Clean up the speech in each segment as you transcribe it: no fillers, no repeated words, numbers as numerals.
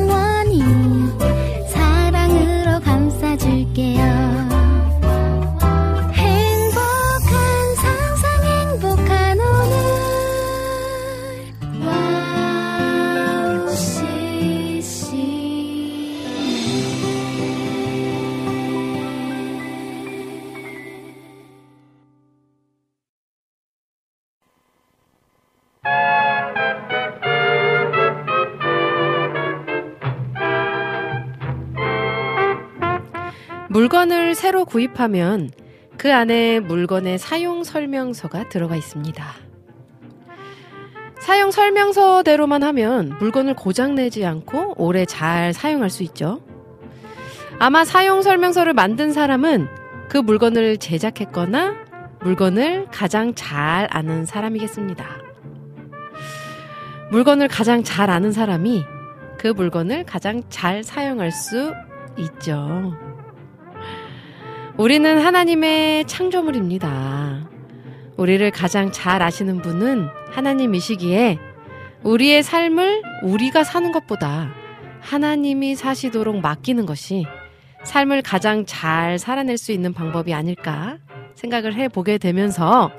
삶을 영원히 사랑으로 감싸줄게요 물건을 새로 구입하면 그 안에 물건의 사용 설명서가 들어가 있습니다. 사용 설명서대로만 하면 물건을 고장내지 않고 오래 잘 사용할 수 있죠. 아마 사용 설명서를 만든 사람은 그 물건을 제작했거나 물건을 가장 잘 아는 사람이겠습니다. 물건을 가장 잘 아는 사람이 그 물건을 가장 잘 사용할 수 있죠. 우리는 하나님의 창조물입니다. 우리를 가장 잘 아시는 분은 하나님이시기에 우리의 삶을 우리가 사는 것보다 하나님이 사시도록 맡기는 것이 삶을 가장 잘 살아낼 수 있는 방법이 아닐까 생각을 해보게 되면서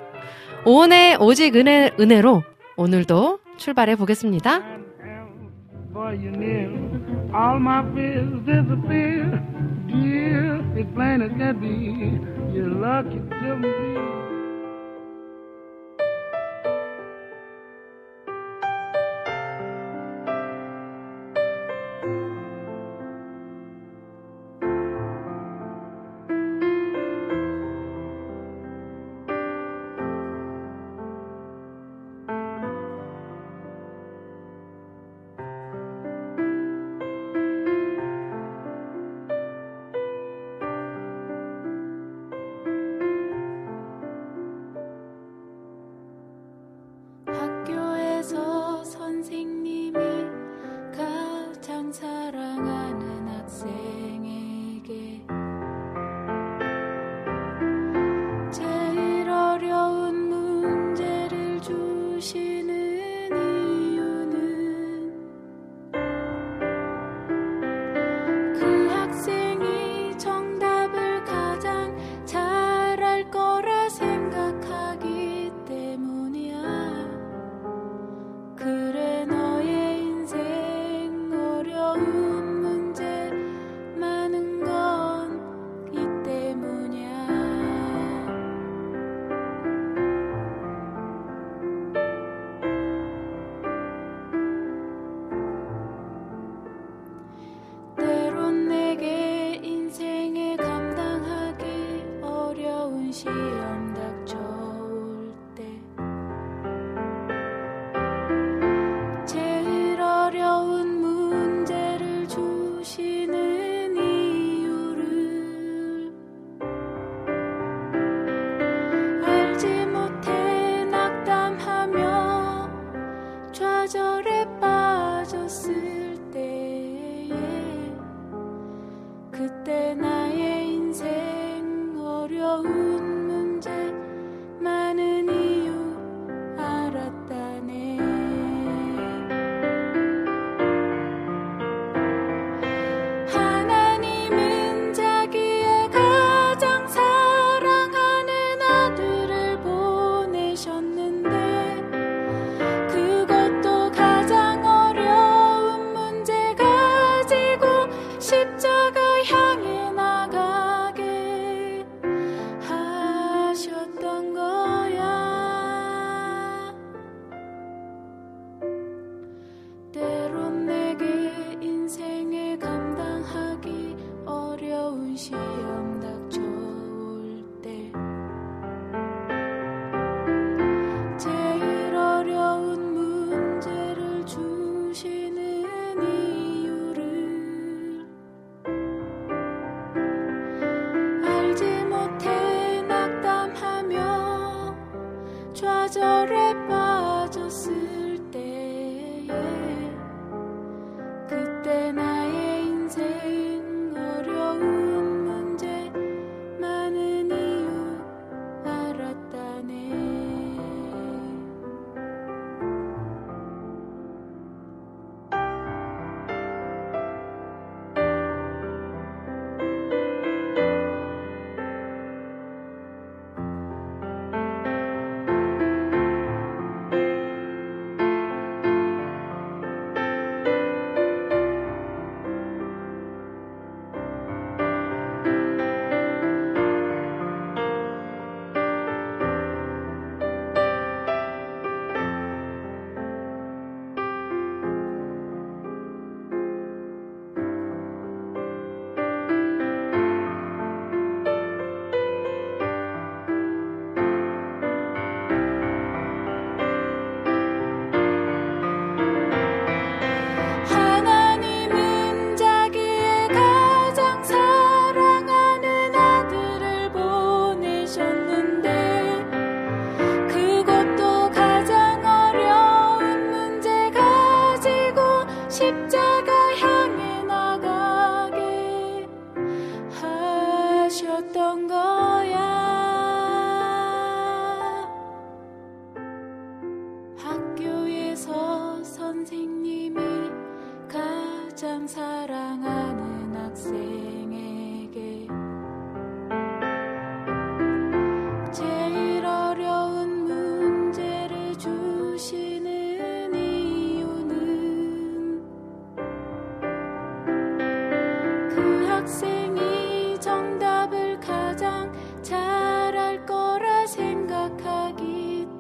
오은의 오직 은혜로 오늘도 출발해 보겠습니다. 빠졌을 때에 그때 나의 인생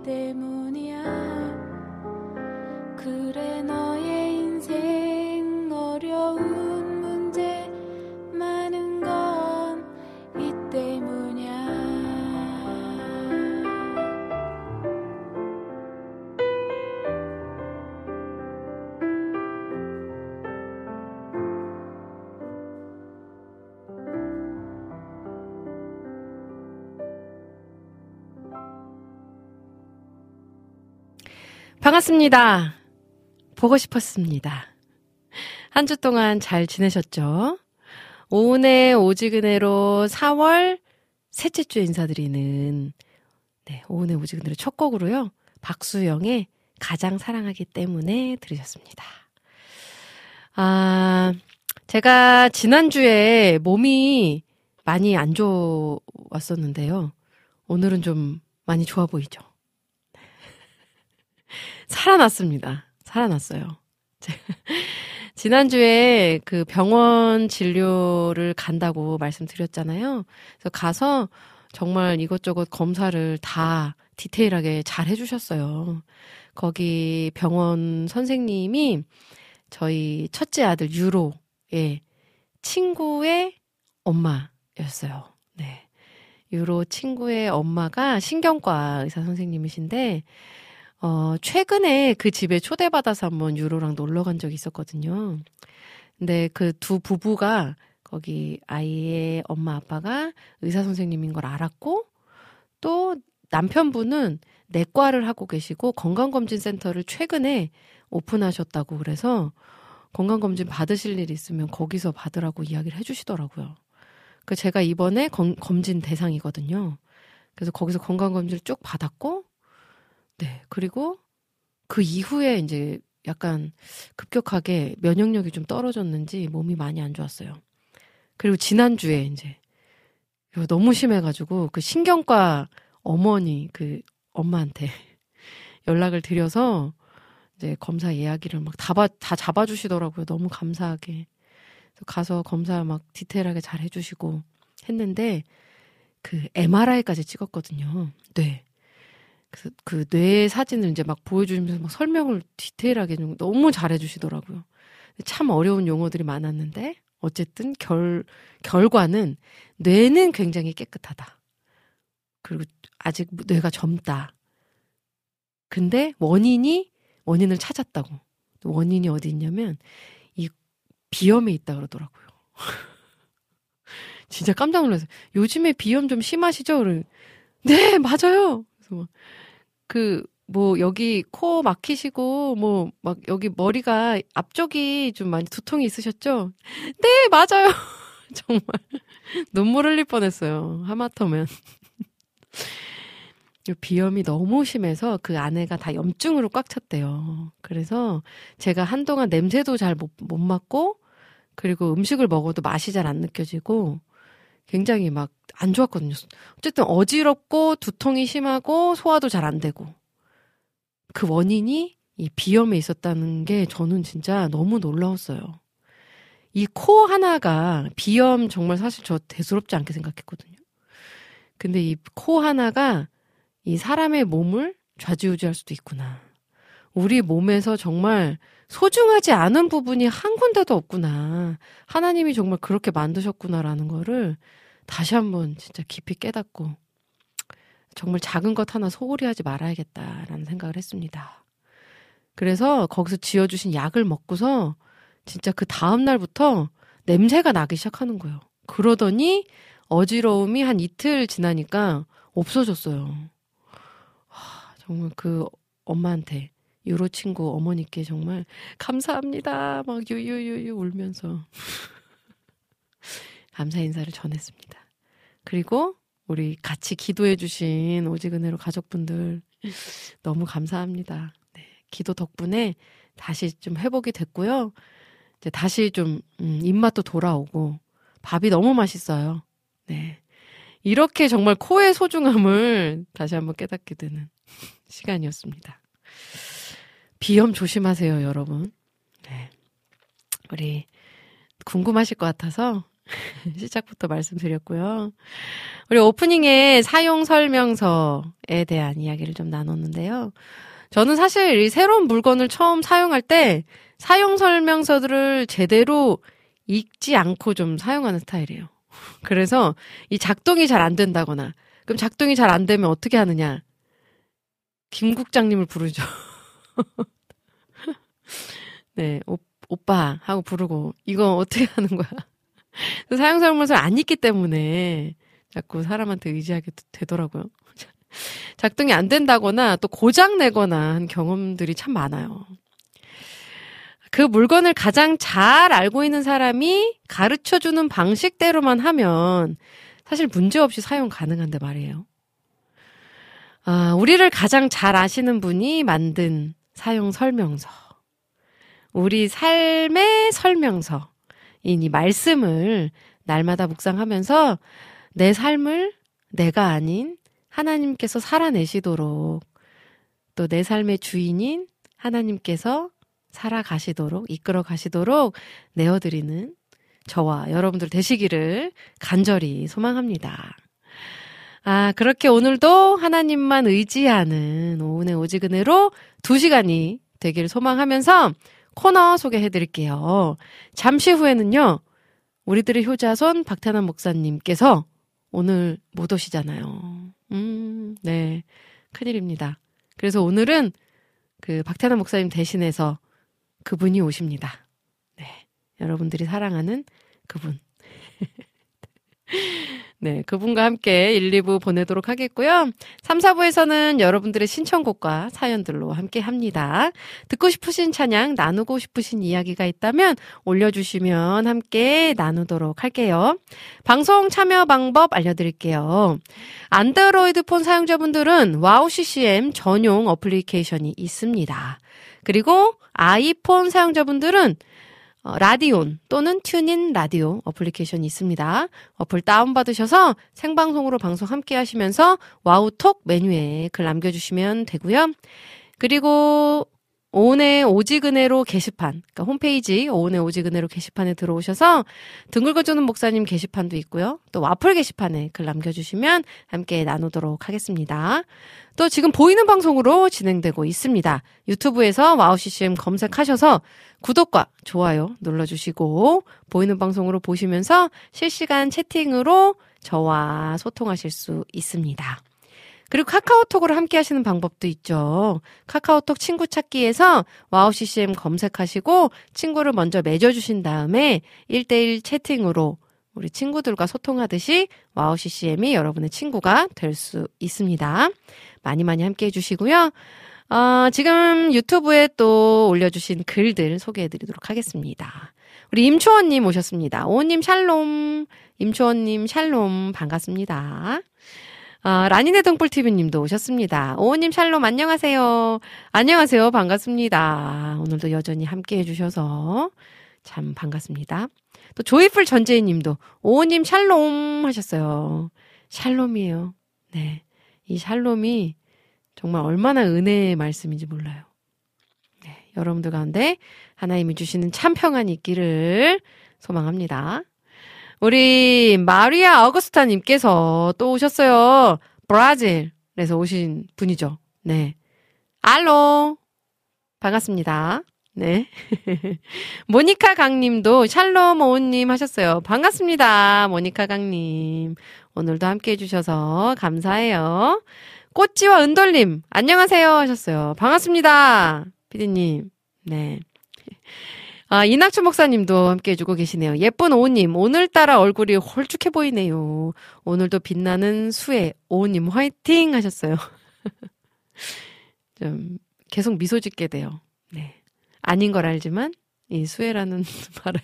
때문이야. 그래 너의 인생 어려운 문제 많은 건 이 때문이야. 반갑습니다. 보고 싶었습니다. 한 주 동안 잘 지내셨죠? 오은의 오직은혜로 4월 셋째 주에 인사드리는 오은의 오직은혜로 첫 곡으로요. 박수영의 가장 사랑하기 때문에 들으셨습니다. 제가 지난주에 몸이 많이 안 좋았었는데요. 오늘은 좀 많이 좋아 보이죠? 살아났습니다. 살아났어요. 지난주에 그 병원 진료를 간다고 말씀드렸잖아요. 그래서 가서 정말 이것저것 검사를 다 디테일하게 잘 해주셨어요. 거기 병원 선생님이 저희 첫째 아들 유로의 친구의 엄마였어요. 네. 유로 친구의 엄마가 신경과 의사 선생님이신데, 최근에 그 집에 초대받아서 한번 유로랑 놀러 간 적이 있었거든요. 근데 그 두 부부가 거기 아이의 엄마 아빠가 의사 선생님인 걸 알았고, 또 남편분은 내과를 하고 계시고 건강검진센터를 최근에 오픈하셨다고 그래서 건강검진 받으실 일 있으면 거기서 받으라고 이야기를 해주시더라고요. 그 제가 이번에 검진 대상이거든요. 그래서 거기서 건강검진을 쭉 받았고, 네, 그리고 그 이후에 이제 약간 급격하게 면역력이 좀 떨어졌는지 몸이 많이 안 좋았어요. 그리고 지난주에 이제 너무 심해가지고 그 신경과 어머니, 그 엄마한테 연락을 드려서 이제 검사 예약일을 막 다 잡아주시더라고요. 너무 감사하게. 그래서 가서 검사 막 디테일하게 잘 해주시고 했는데 그 MRI까지 찍었거든요. 네. 그 뇌 사진을 이제 막 보여주시면서 막 설명을 디테일하게 너무 잘해주시더라고요. 참 어려운 용어들이 많았는데 어쨌든 결과는 뇌는 굉장히 깨끗하다. 그리고 아직 뇌가 젊다. 근데 원인을 찾았다고. 원인이 어디 있냐면 이 비염에 있다 그러더라고요. 진짜 깜짝 놀랐어요. 요즘에 비염 좀 심하시죠? 네, 맞아요. 여기 코 막히시고, 여기 머리가 앞쪽이 좀 많이 두통이 있으셨죠? 네, 맞아요! 정말. 눈물 흘릴 뻔 했어요. 하마터면. 비염이 너무 심해서 그 안에가 다 염증으로 꽉 찼대요. 그래서 제가 한동안 냄새도 잘 못 맡고, 그리고 음식을 먹어도 맛이 잘 안 느껴지고, 굉장히 막 안 좋았거든요. 어쨌든 어지럽고 두통이 심하고 소화도 잘 안 되고 그 원인이 이 비염에 있었다는 게 저는 진짜 너무 놀라웠어요. 이 코 하나가 비염 정말 사실 저 대수롭지 않게 생각했거든요. 근데 이 코 하나가 이 사람의 몸을 좌지우지할 수도 있구나. 우리 몸에서 정말 소중하지 않은 부분이 한 군데도 없구나. 하나님이 정말 그렇게 만드셨구나라는 거를 다시 한번 진짜 깊이 깨닫고 정말 작은 것 하나 소홀히 하지 말아야겠다라는 생각을 했습니다. 그래서 거기서 지어주신 약을 먹고서 진짜 그 다음 날부터 냄새가 나기 시작하는 거예요. 그러더니 어지러움이 한 이틀 지나니까 없어졌어요. 정말 그 엄마한테 유로 친구 어머니께 정말 감사합니다. 막 유유유유 울면서 감사 인사를 전했습니다. 그리고 우리 같이 기도해 주신 오직은혜로 가족분들 너무 감사합니다. 네, 기도 덕분에 다시 좀 회복이 됐고요. 이제 다시 좀 입맛도 돌아오고 밥이 너무 맛있어요. 네, 이렇게 정말 코의 소중함을 다시 한번 깨닫게 되는 시간이었습니다. 비염 조심하세요, 여러분. 네. 우리 궁금하실 것 같아서 시작부터 말씀드렸고요. 우리 오프닝에 사용설명서에 대한 이야기를 좀 나눴는데요. 저는 사실 이 새로운 물건을 처음 사용할 때 사용설명서들을 제대로 읽지 않고 좀 사용하는 스타일이에요. 그래서 이 작동이 잘 안 된다거나, 그럼 작동이 잘 안 되면 어떻게 하느냐? 김국장님을 부르죠. 네, 오빠 하고 부르고, 이거 어떻게 하는 거야? 사용설명서를 안 읽기 때문에 자꾸 사람한테 의지하게 되더라고요. 작동이 안 된다거나 또 고장 내거나 한 경험들이 참 많아요. 그 물건을 가장 잘 알고 있는 사람이 가르쳐주는 방식대로만 하면 사실 문제없이 사용 가능한데 말이에요. 아, 우리를 가장 잘 아시는 분이 만든 사용설명서, 우리 삶의 설명서인 이 말씀을 날마다 묵상하면서 내 삶을 내가 아닌 하나님께서 살아내시도록, 또 내 삶의 주인인 하나님께서 살아가시도록, 이끌어 가시도록 내어드리는 저와 여러분들 되시기를 간절히 소망합니다. 아, 그렇게 오늘도 하나님만 의지하는 오은의 오직은혜로 2시간이 되기를 소망하면서 코너 소개해드릴게요. 잠시 후에는요, 우리들의 효자손 박태남 목사님께서 오늘 못 오시잖아요. 네, 큰일입니다. 그래서 오늘은 그 박태남 목사님 대신해서 그분이 오십니다. 네, 여러분들이 사랑하는 그분. 네, 그분과 함께 1, 2부 보내도록 하겠고요. 3, 4부에서는 여러분들의 신청곡과 사연들로 함께합니다. 듣고 싶으신 찬양, 나누고 싶으신 이야기가 있다면 올려주시면 함께 나누도록 할게요. 방송 참여 방법 알려드릴게요. 안드로이드폰 사용자분들은 와우CCM 전용 어플리케이션이 있습니다. 그리고 아이폰 사용자분들은 라디온 또는 튜닝 라디오 어플리케이션이 있습니다. 어플 다운받으셔서 생방송으로 방송 함께 하시면서 와우톡 메뉴에 글 남겨주시면 되고요. 그리고 오은의 오직은혜로 게시판, 그러니까 홈페이지 오은의 오직은혜로 게시판에 들어오셔서 등 긁어주는 목사님 게시판도 있고요. 또 와플 게시판에 글 남겨주시면 함께 나누도록 하겠습니다. 또 지금 보이는 방송으로 진행되고 있습니다. 유튜브에서 와우CCM 검색하셔서 구독과 좋아요 눌러주시고 보이는 방송으로 보시면서 실시간 채팅으로 저와 소통하실 수 있습니다. 그리고 카카오톡으로 함께 하시는 방법도 있죠. 카카오톡 친구 찾기에서 와우CCM 검색하시고 친구를 먼저 맺어주신 다음에 1대1 채팅으로 우리 친구들과 소통하듯이 와우CCM이 여러분의 친구가 될 수 있습니다. 많이 많이 함께 해주시고요. 지금 유튜브에 또 올려주신 글들 소개해드리도록 하겠습니다. 우리 임초원님 오셨습니다. 오은님 샬롬, 임초원님 샬롬 반갑습니다. 라니네 등불TV님도 오셨습니다. 오은님 샬롬 안녕하세요. 안녕하세요. 반갑습니다. 오늘도 여전히 함께 해주셔서 참 반갑습니다. 또 조이풀 전재희님도 오은님 샬롬 하셨어요. 샬롬이에요. 네, 이 샬롬이 정말 얼마나 은혜의 말씀인지 몰라요. 네, 여러분들 가운데 하나님이 주시는 참 평안이 있기를 소망합니다. 우리 마리아 어거스타님께서 또 오셨어요. 브라질에서 오신 분이죠. 네, 알로 반갑습니다. 네, 모니카 강님도 샬롬 오은님 하셨어요. 반갑습니다. 모니카 강님 오늘도 함께 해주셔서 감사해요. 꽃지와 은돌님 안녕하세요 하셨어요. 반갑습니다. 피디님. 네. 이낙춘 목사님도 함께 해주고 계시네요. 예쁜 오우님, 오늘따라 얼굴이 홀쭉해 보이네요. 오늘도 빛나는 수혜, 오우님 화이팅! 하셨어요. 좀, 계속 미소 짓게 돼요. 네. 아닌 걸 알지만, 이 수혜라는 말을.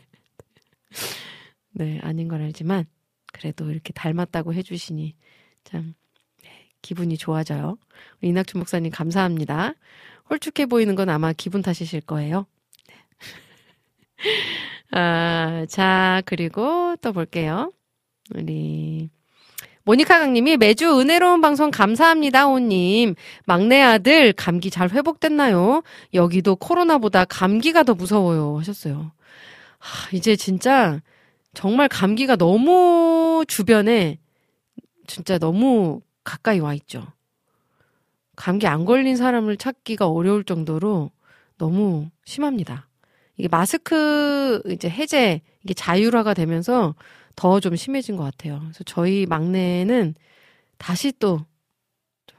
네, 아닌 걸 알지만, 그래도 이렇게 닮았다고 해주시니, 참, 기분이 좋아져요. 우리 이낙춘 목사님 감사합니다. 홀쭉해 보이는 건 아마 기분 탓이실 거예요. 아, 자, 그리고 또 볼게요. 우리 모니카 강님이 매주 은혜로운 방송 감사합니다. 오님 막내 아들 감기 잘 회복됐나요? 여기도 코로나보다 감기가 더 무서워요 하셨어요. 이제 진짜 정말 감기가 너무 주변에 진짜 너무 가까이 와 있죠. 감기 안 걸린 사람을 찾기가 어려울 정도로 너무 심합니다. 이게 마스크 이제 해제, 이게 자율화가 되면서 더 좀 심해진 것 같아요. 그래서 저희 막내는 다시 또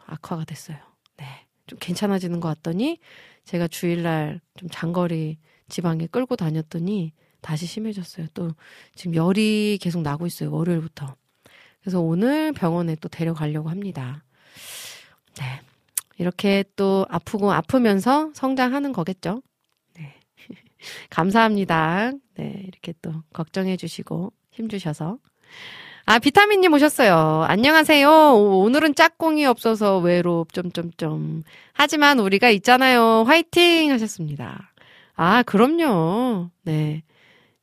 악화가 됐어요. 네. 좀 괜찮아지는 것 같더니 제가 주일날 좀 장거리 지방에 끌고 다녔더니 다시 심해졌어요. 또 지금 열이 계속 나고 있어요. 월요일부터. 그래서 오늘 병원에 또 데려가려고 합니다. 네. 이렇게 또 아프고 아프면서 성장하는 거겠죠. 네. 감사합니다. 네. 이렇게 또 걱정해 주시고 힘주셔서. 아, 비타민님 오셨어요. 안녕하세요. 오늘은 짝꿍이 없어서 외롭, 하지만 우리가 있잖아요. 화이팅! 하셨습니다. 아, 그럼요. 네.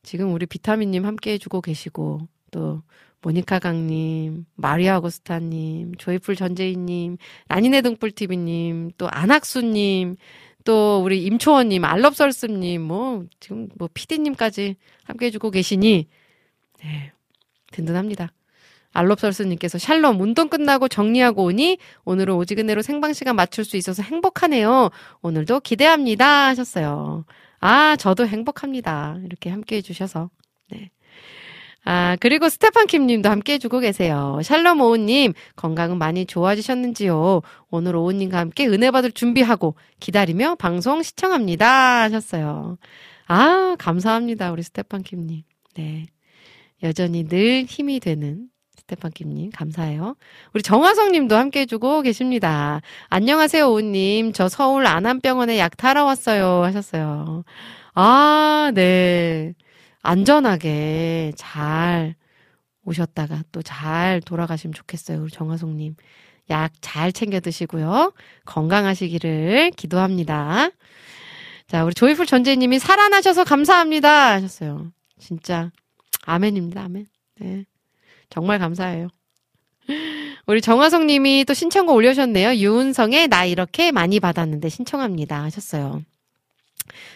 지금 우리 비타민님 함께 해주고 계시고, 또, 모니카 강님, 마리아 아고스타님, 조이풀 전재희님, 라니네 등불TV님, 또 안학수님, 또 우리 임초원님, 알럽설스님, 지금 피디님까지 함께 해주고 계시니, 네. 든든합니다. 알롭설스님께서 샬롬 운동 끝나고 정리하고 오니 오늘은 오지근혜로 생방시간 맞출 수 있어서 행복하네요. 오늘도 기대합니다 하셨어요. 아, 저도 행복합니다. 이렇게 함께 해주셔서. 네. 아, 그리고 스테판킴님도 함께 해주고 계세요. 샬롬 오은님 건강은 많이 좋아지셨는지요? 오늘 오은님과 함께 은혜 받을 준비하고 기다리며 방송 시청합니다 하셨어요. 아, 감사합니다. 우리 스테판킴님. 네. 여전히 늘 힘이 되는 스테판킴님 감사해요. 우리 정화성님도 함께 해주고 계십니다. 안녕하세요 오은님. 저 서울 안암병원에 약 타러 왔어요 하셨어요. 아, 네. 안전하게 잘 오셨다가 또 잘 돌아가시면 좋겠어요. 우리 정화성님. 약 잘 챙겨 드시고요. 건강하시기를 기도합니다. 자, 우리 조이풀 전재님이 살아나셔서 감사합니다 하셨어요. 진짜. 아멘입니다. 아멘. 네. 정말 감사해요. 우리 정화성 님이 또 신청곡 올려주셨네요. 유은성의 나 이렇게 많이 받았는데 신청합니다 하셨어요.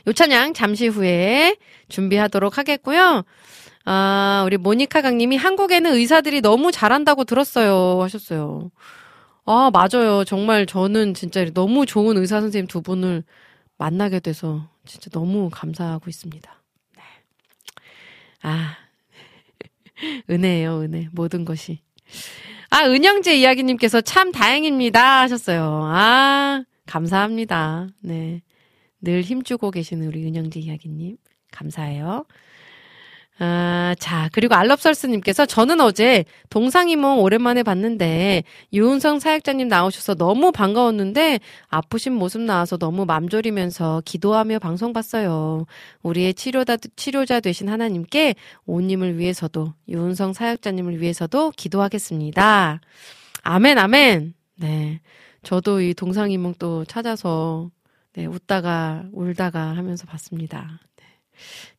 요 찬양 잠시 후에 준비하도록 하겠고요. 아, 우리 모니카 강 님이 한국에는 의사들이 너무 잘한다고 들었어요 하셨어요. 아, 맞아요. 정말 저는 진짜 너무 좋은 의사 선생님 두 분을 만나게 돼서 진짜 너무 감사하고 있습니다. 네. 아, 은혜예요, 은혜. 모든 것이. 아, 은영재 이야기님께서 참 다행입니다 하셨어요. 아, 감사합니다. 네. 늘 힘주고 계시는 우리 은영재 이야기님. 감사해요. 아, 자, 그리고 알럽설스님께서 저는 어제 동상이몽 오랜만에 봤는데 유은성 사역자님 나오셔서 너무 반가웠는데 아프신 모습 나와서 너무 맘졸이면서 기도하며 방송 봤어요. 우리의 치료자 되신 하나님께 오님을 위해서도 유은성 사역자님을 위해서도 기도하겠습니다. 아멘, 아멘. 네, 저도 이 동상이몽 또 찾아서 네, 웃다가 울다가 하면서 봤습니다.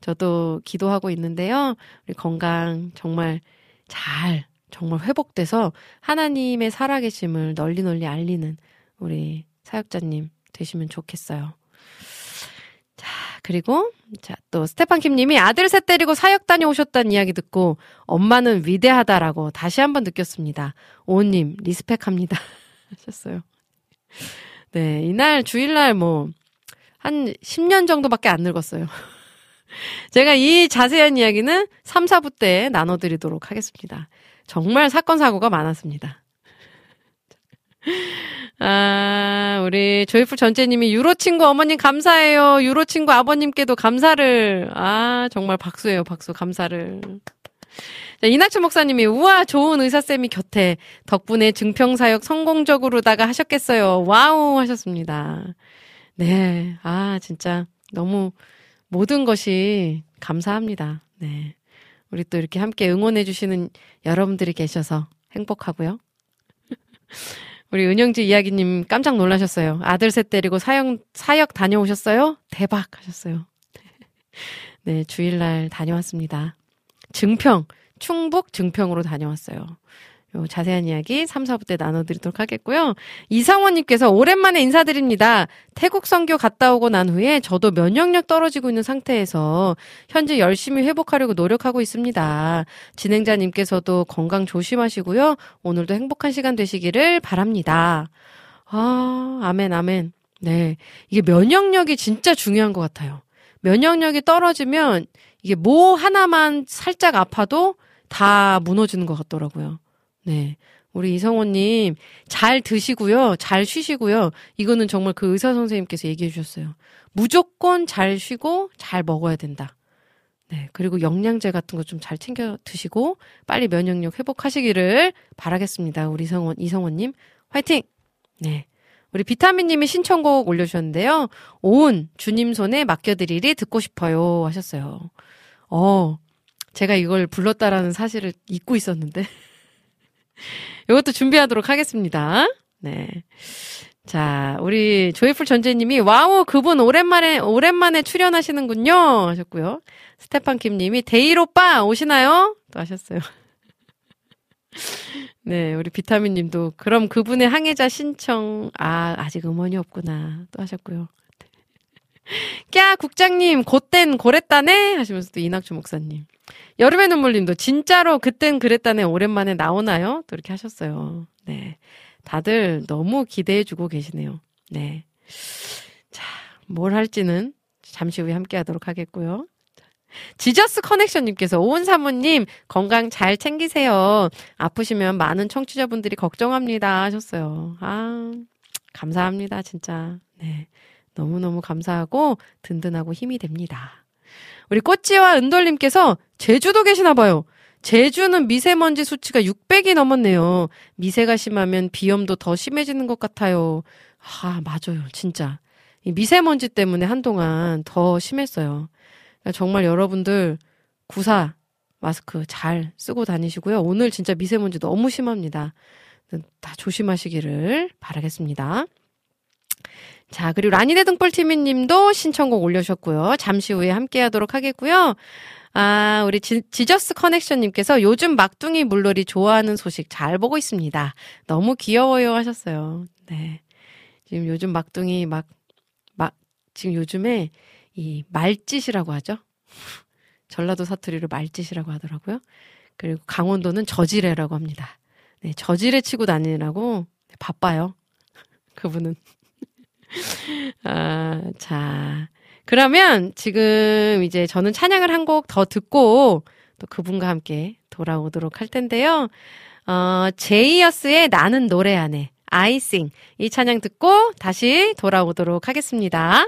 저도 기도하고 있는데요. 우리 건강 정말 잘 정말 회복돼서 하나님의 살아계심을 널리 알리는 우리 사역자님 되시면 좋겠어요. 자, 그리고 자, 또 스테판킴님이 아들 셋 데리고 사역 다녀오셨다는 이야기 듣고 엄마는 위대하다라고 다시 한번 느꼈습니다. 오님 리스펙합니다 하셨어요. 네, 이날 주일날 한 10년 정도밖에 안 늙었어요. 제가 이 자세한 이야기는 3, 4부 때 나눠드리도록 하겠습니다. 정말 사건, 사고가 많았습니다. 아, 우리 조이풀 전재님이 유로친구 어머님 감사해요. 유로친구 아버님께도 감사를. 아, 정말 박수예요, 박수. 감사를. 자, 이낙춘 목사님이 우와 좋은 의사쌤이 곁에 덕분에 증평사역 성공적으로다가 하셨겠어요. 와우 하셨습니다. 네, 아, 진짜 너무 모든 것이 감사합니다. 네. 우리 또 이렇게 함께 응원해주시는 여러분들이 계셔서 행복하고요. 우리 은영지 이야기님 깜짝 놀라셨어요. 아들 셋 데리고 사역 다녀오셨어요? 대박! 하셨어요. 네, 주일날 다녀왔습니다. 증평, 충북 증평으로 다녀왔어요. 요 자세한 이야기 3, 4부 때 나눠드리도록 하겠고요. 이상원님께서 오랜만에 인사드립니다. 태국 선교 갔다 오고 난 후에 저도 면역력 떨어지고 있는 상태에서 현재 열심히 회복하려고 노력하고 있습니다. 진행자님께서도 건강 조심하시고요. 오늘도 행복한 시간 되시기를 바랍니다. 아, 아멘, 아멘. 네. 이게 면역력이 진짜 중요한 것 같아요. 면역력이 떨어지면 이게 뭐 하나만 살짝 아파도 다 무너지는 것 같더라고요. 네. 우리 이성호님 잘 드시고요. 잘 쉬시고요. 이거는 정말 그 의사 선생님께서 얘기해 주셨어요. 무조건 잘 쉬고 잘 먹어야 된다. 네. 그리고 영양제 같은 거 좀 잘 챙겨 드시고 빨리 면역력 회복하시기를 바라겠습니다. 우리 이성호님 화이팅! 네. 우리 비타민님이 신청곡 올려주셨는데요. 오은, 주님 손에 맡겨드리리 듣고 싶어요. 하셨어요. 제가 이걸 불렀다라는 사실을 잊고 있었는데. 이것도 준비하도록 하겠습니다. 네. 자, 우리 조이풀 전재님이 와우, 그분 오랜만에 출연하시는군요. 하셨고요. 스테판 김님이 데일 오빠 오시나요? 또 하셨어요. 네, 우리 비타민 님도 그럼 그분의 항해자 신청 아직 음원이 없구나 또 하셨고요. 꺄 국장님 곧땐 고랬다네 하시면서 또 이낙주 목사님 여름의 눈물 님도 진짜로 그땐 그랬다네 오랜만에 나오나요? 또 이렇게 하셨어요. 네, 다들 너무 기대해주고 계시네요. 네, 자, 뭘 할지는 잠시 후에 함께 하도록 하겠고요. 지저스 커넥션님께서 오은 사모님 건강 잘 챙기세요. 아프시면 많은 청취자분들이 걱정합니다 하셨어요. 아, 감사합니다 진짜. 네, 너무너무 감사하고 든든하고 힘이 됩니다. 우리 꽃지와 은돌님께서 제주도 계시나봐요. 제주는 미세먼지 수치가 600이 넘었네요. 미세가 심하면 비염도 더 심해지는 것 같아요. 아, 맞아요 진짜. 이 미세먼지 때문에 한동안 더 심했어요. 정말 여러분들 구사 마스크 잘 쓰고 다니시고요. 오늘 진짜 미세먼지 너무 심합니다. 다 조심하시기를 바라겠습니다. 자, 그리고 라니네 등불티미님도 신청곡 올려주셨고요. 잠시 후에 함께 하도록 하겠고요. 아, 우리 지저스 커넥션님께서 요즘 막둥이 물놀이 좋아하는 소식 잘 보고 있습니다. 너무 귀여워요 하셨어요. 네, 지금 요즘 막둥이 지금 요즘에 이 말짓이라고 하죠. 전라도 사투리로 말짓이라고 하더라고요. 그리고 강원도는 저지레라고 합니다. 네, 저지레 치고 다니느라고 바빠요. 그분은. 아, 자, 그러면 지금 이제 저는 찬양을 한 곡 더 듣고 또 그분과 함께 돌아오도록 할 텐데요. 제이어스의 나는 노래 안 해, I sing 이 찬양 듣고 다시 돌아오도록 하겠습니다.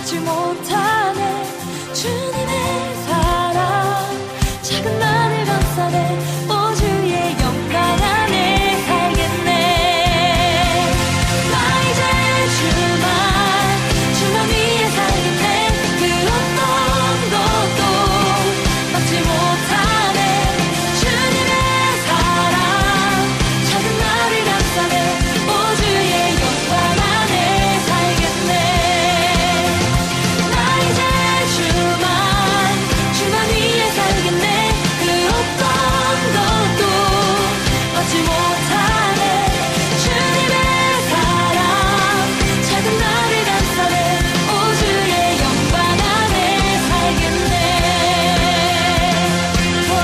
받지 못하네 주님의 사랑 작은 나를 감싸네 오주의 영광 안에 살겠네 나 이제 주만 위에 살겠네 그 어떤 것도 받지 못하네 주님의 사랑 작은 나를 감싸네 오주의 영광 안에 살겠네 나 이제 주만 위에 살겠네 그 어떤 것도 받지 못하네 주님의 사랑 작은 나를 감싸네 오주의 영광 안에 살겠네 노래해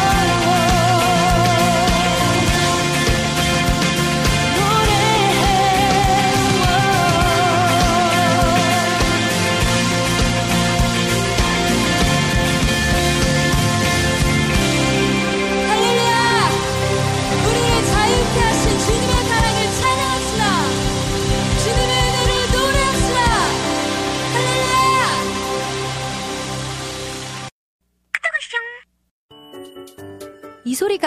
할렐루야! 우리의 자유케 하신 주님의 사랑을 찬양합시다. 주님의 은혜를 노래합시다. 할렐루야! 이 소리가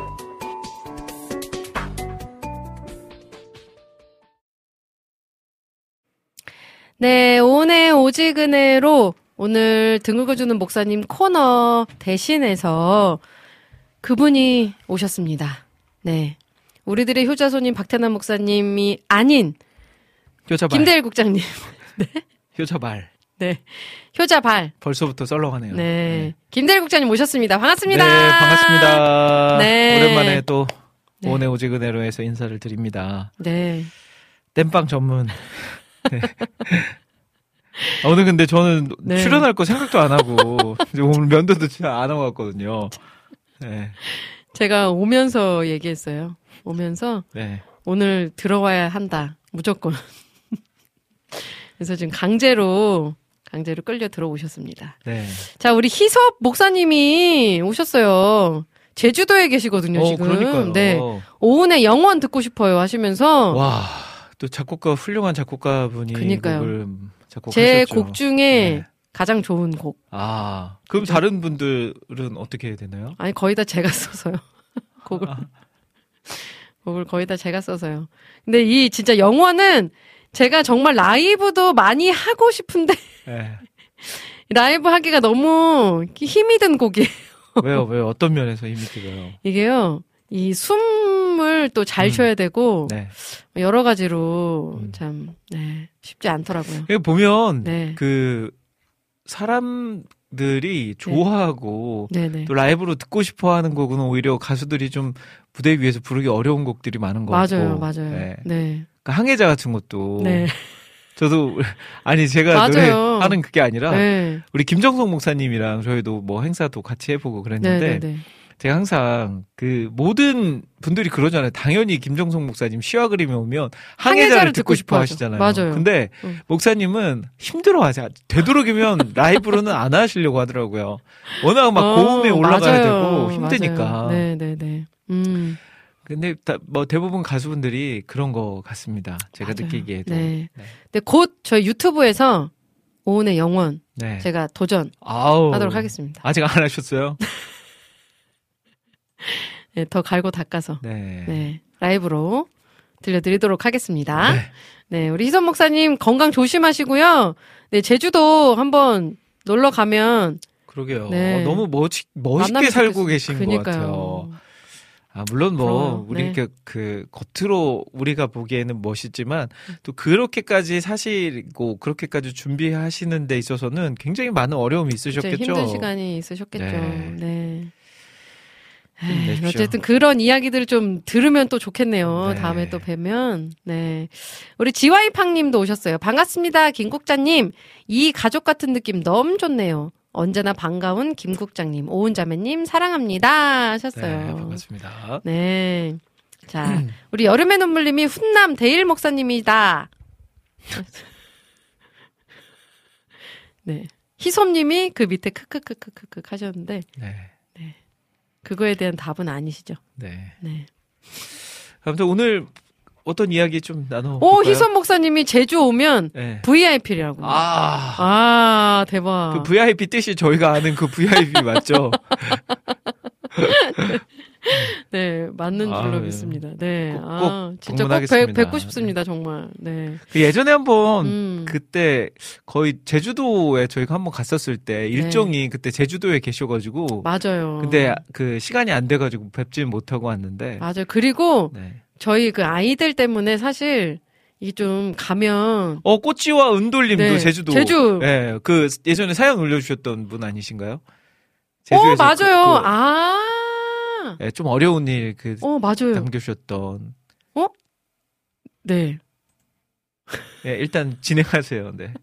네, 오은의 오직은혜로 오늘 등극해주는 목사님 코너 대신해서 그분이 오셨습니다. 네, 우리들의 효자손인 박태남 목사님이 아닌 효자발. 김대일 국장님. 네, 효자발. 네, 효자발. 벌써부터 썰렁하네요. 네, 김대일 국장님 오셨습니다. 반갑습니다. 네, 반갑습니다. 네. 오랜만에 또 오은의 오직은혜로에서 인사를 드립니다. 네, 땜빵 전문. 네. 오늘 근데 저는 출연할 거 생각도 안 하고 이제 오늘 면도도 진짜 안 하고 왔거든요. 네. 제가 오면서 얘기했어요. 오면서 오늘 들어와야 한다. 무조건. 그래서 지금 강제로 끌려 들어오셨습니다. 네. 자, 우리 희섭 목사님이 오셨어요. 제주도에 계시거든요, 지금. 그러니까요. 네. 오은의 영원 듣고 싶어요 하시면서 와. 또 작곡가 훌륭한 작곡가 분이 곡을 작곡하셨죠. 제 곡 중에 가장 좋은 곡. 아 그럼 그죠? 다른 분들은 어떻게 해야 되나요? 아니 거의 다 제가 써서요. 곡을 거의 다 제가 써서요. 근데 이 진짜 영화는 제가 정말 라이브도 많이 하고 싶은데 라이브 하기가 너무 힘이 든 곡이에요. 왜요? 어떤 면에서 힘이 들어요? 이게요. 이 숨을 또 잘 쉬어야 되고 여러 가지로 참 쉽지 않더라고요. 보면 그 사람들이 좋아하고 또 라이브로 듣고 싶어하는 곡은 오히려 가수들이 좀 무대 위에서 부르기 어려운 곡들이 많은 것 같고 맞아요. 네. 그러니까 항해자 같은 것도 저도 아니 제가 노래하는 그게 아니라 우리 김정성 목사님이랑 저희도 뭐 행사도 같이 해보고 그랬는데 제가 항상 그 모든 분들이 그러잖아요. 당연히 김정성 목사님 시와 그림에 오면 항해자를 듣고 싶어 하시잖아요. 맞아요. 근데 목사님은 힘들어하세요. 되도록이면 라이브로는 안 하시려고 하더라고요. 워낙 막 고음에 올라가야 되고 힘드니까. 네네네. 근데 뭐 대부분 가수분들이 그런 것 같습니다. 제가 느끼기에도. 네. 근데 곧 저희 유튜브에서 오은의 영원 제가 도전하도록 하겠습니다. 아직 안 하셨어요? 네, 더 갈고 닦아서 라이브로 들려드리도록 하겠습니다. 네, 우리 희선 목사님 건강 조심하시고요. 네, 제주도 한번 놀러 가면 그러게요. 너무 멋있게 살고 계신 것 같아요. 아, 물론 뭐, 우리, 네. 겉으로 우리가 보기에는 멋있지만, 또 그렇게까지 사실이고, 그렇게까지 준비하시는 데 있어서는 굉장히 많은 어려움이 있으셨겠죠. 힘든 시간이 있으셨겠죠. 네. 네. 에이, 어쨌든 그런 이야기들을 좀 들으면 또 좋겠네요. 네. 다음에 또 뵈면. 네. 우리 지와이팡 님도 오셨어요. 반갑습니다. 김국자님. 이 가족 같은 느낌 너무 좋네요. 언제나 반가운 김국장님, 오은자매님 사랑합니다 하셨어요. 네, 반갑습니다. 네, 자 우리 여름의 눈물님이 훈남 대일 목사님이다. 네, 희솜님이 그 밑에 크크크크크크 하셨는데, 네, 네, 그거에 대한 답은 아니시죠. 네, 네. 아무튼 오늘. 어떤 이야기 좀 나눠. 오, 희선 목사님이 제주 오면 네. VIP라고. 아, 대박. 그 VIP 뜻이 저희가 아는 그 VIP 맞죠? 네, 맞는 줄로 믿습니다. 네, 꼭 진짜 꼭 뵙고 싶습니다, 정말. 네. 그 예전에 한번 그때 거의 제주도에 저희가 한번 갔었을 때 일정이 네. 그때 제주도에 계셔가지고. 맞아요. 근데 그 시간이 안 돼가지고 뵙진 못하고 왔는데. 맞아요. 그리고. 네. 저희 그 아이들 때문에 사실 이게 좀 가면 꽃지와 은돌님도 네. 제주 예, 그 예전에 사연 올려주셨던 분 아니신가요? 제주에서 맞아요. 예, 좀 어려운 일 그 맞아요. 남겨주셨던 네. 예, 일단 진행하세요. 네.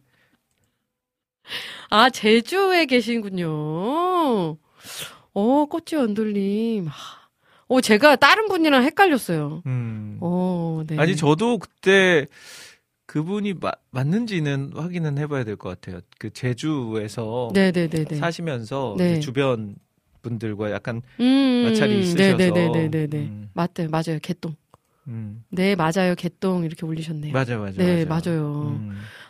아 제주에 계신군요. 꽃지와 은돌님. 제가 다른 분이랑 헷갈렸어요. 네. 아니, 저도 그때 그분이 맞는지는 확인은 해봐야 될 것 같아요. 그 제주에서 네네네네. 사시면서 네. 주변 분들과 약간 마찰이 있으셔서. 네네네네네. 맞대요. 맞아요. 개똥. 네, 맞아요. 개똥 이렇게 올리셨네요. 맞아요. 네, 맞아요.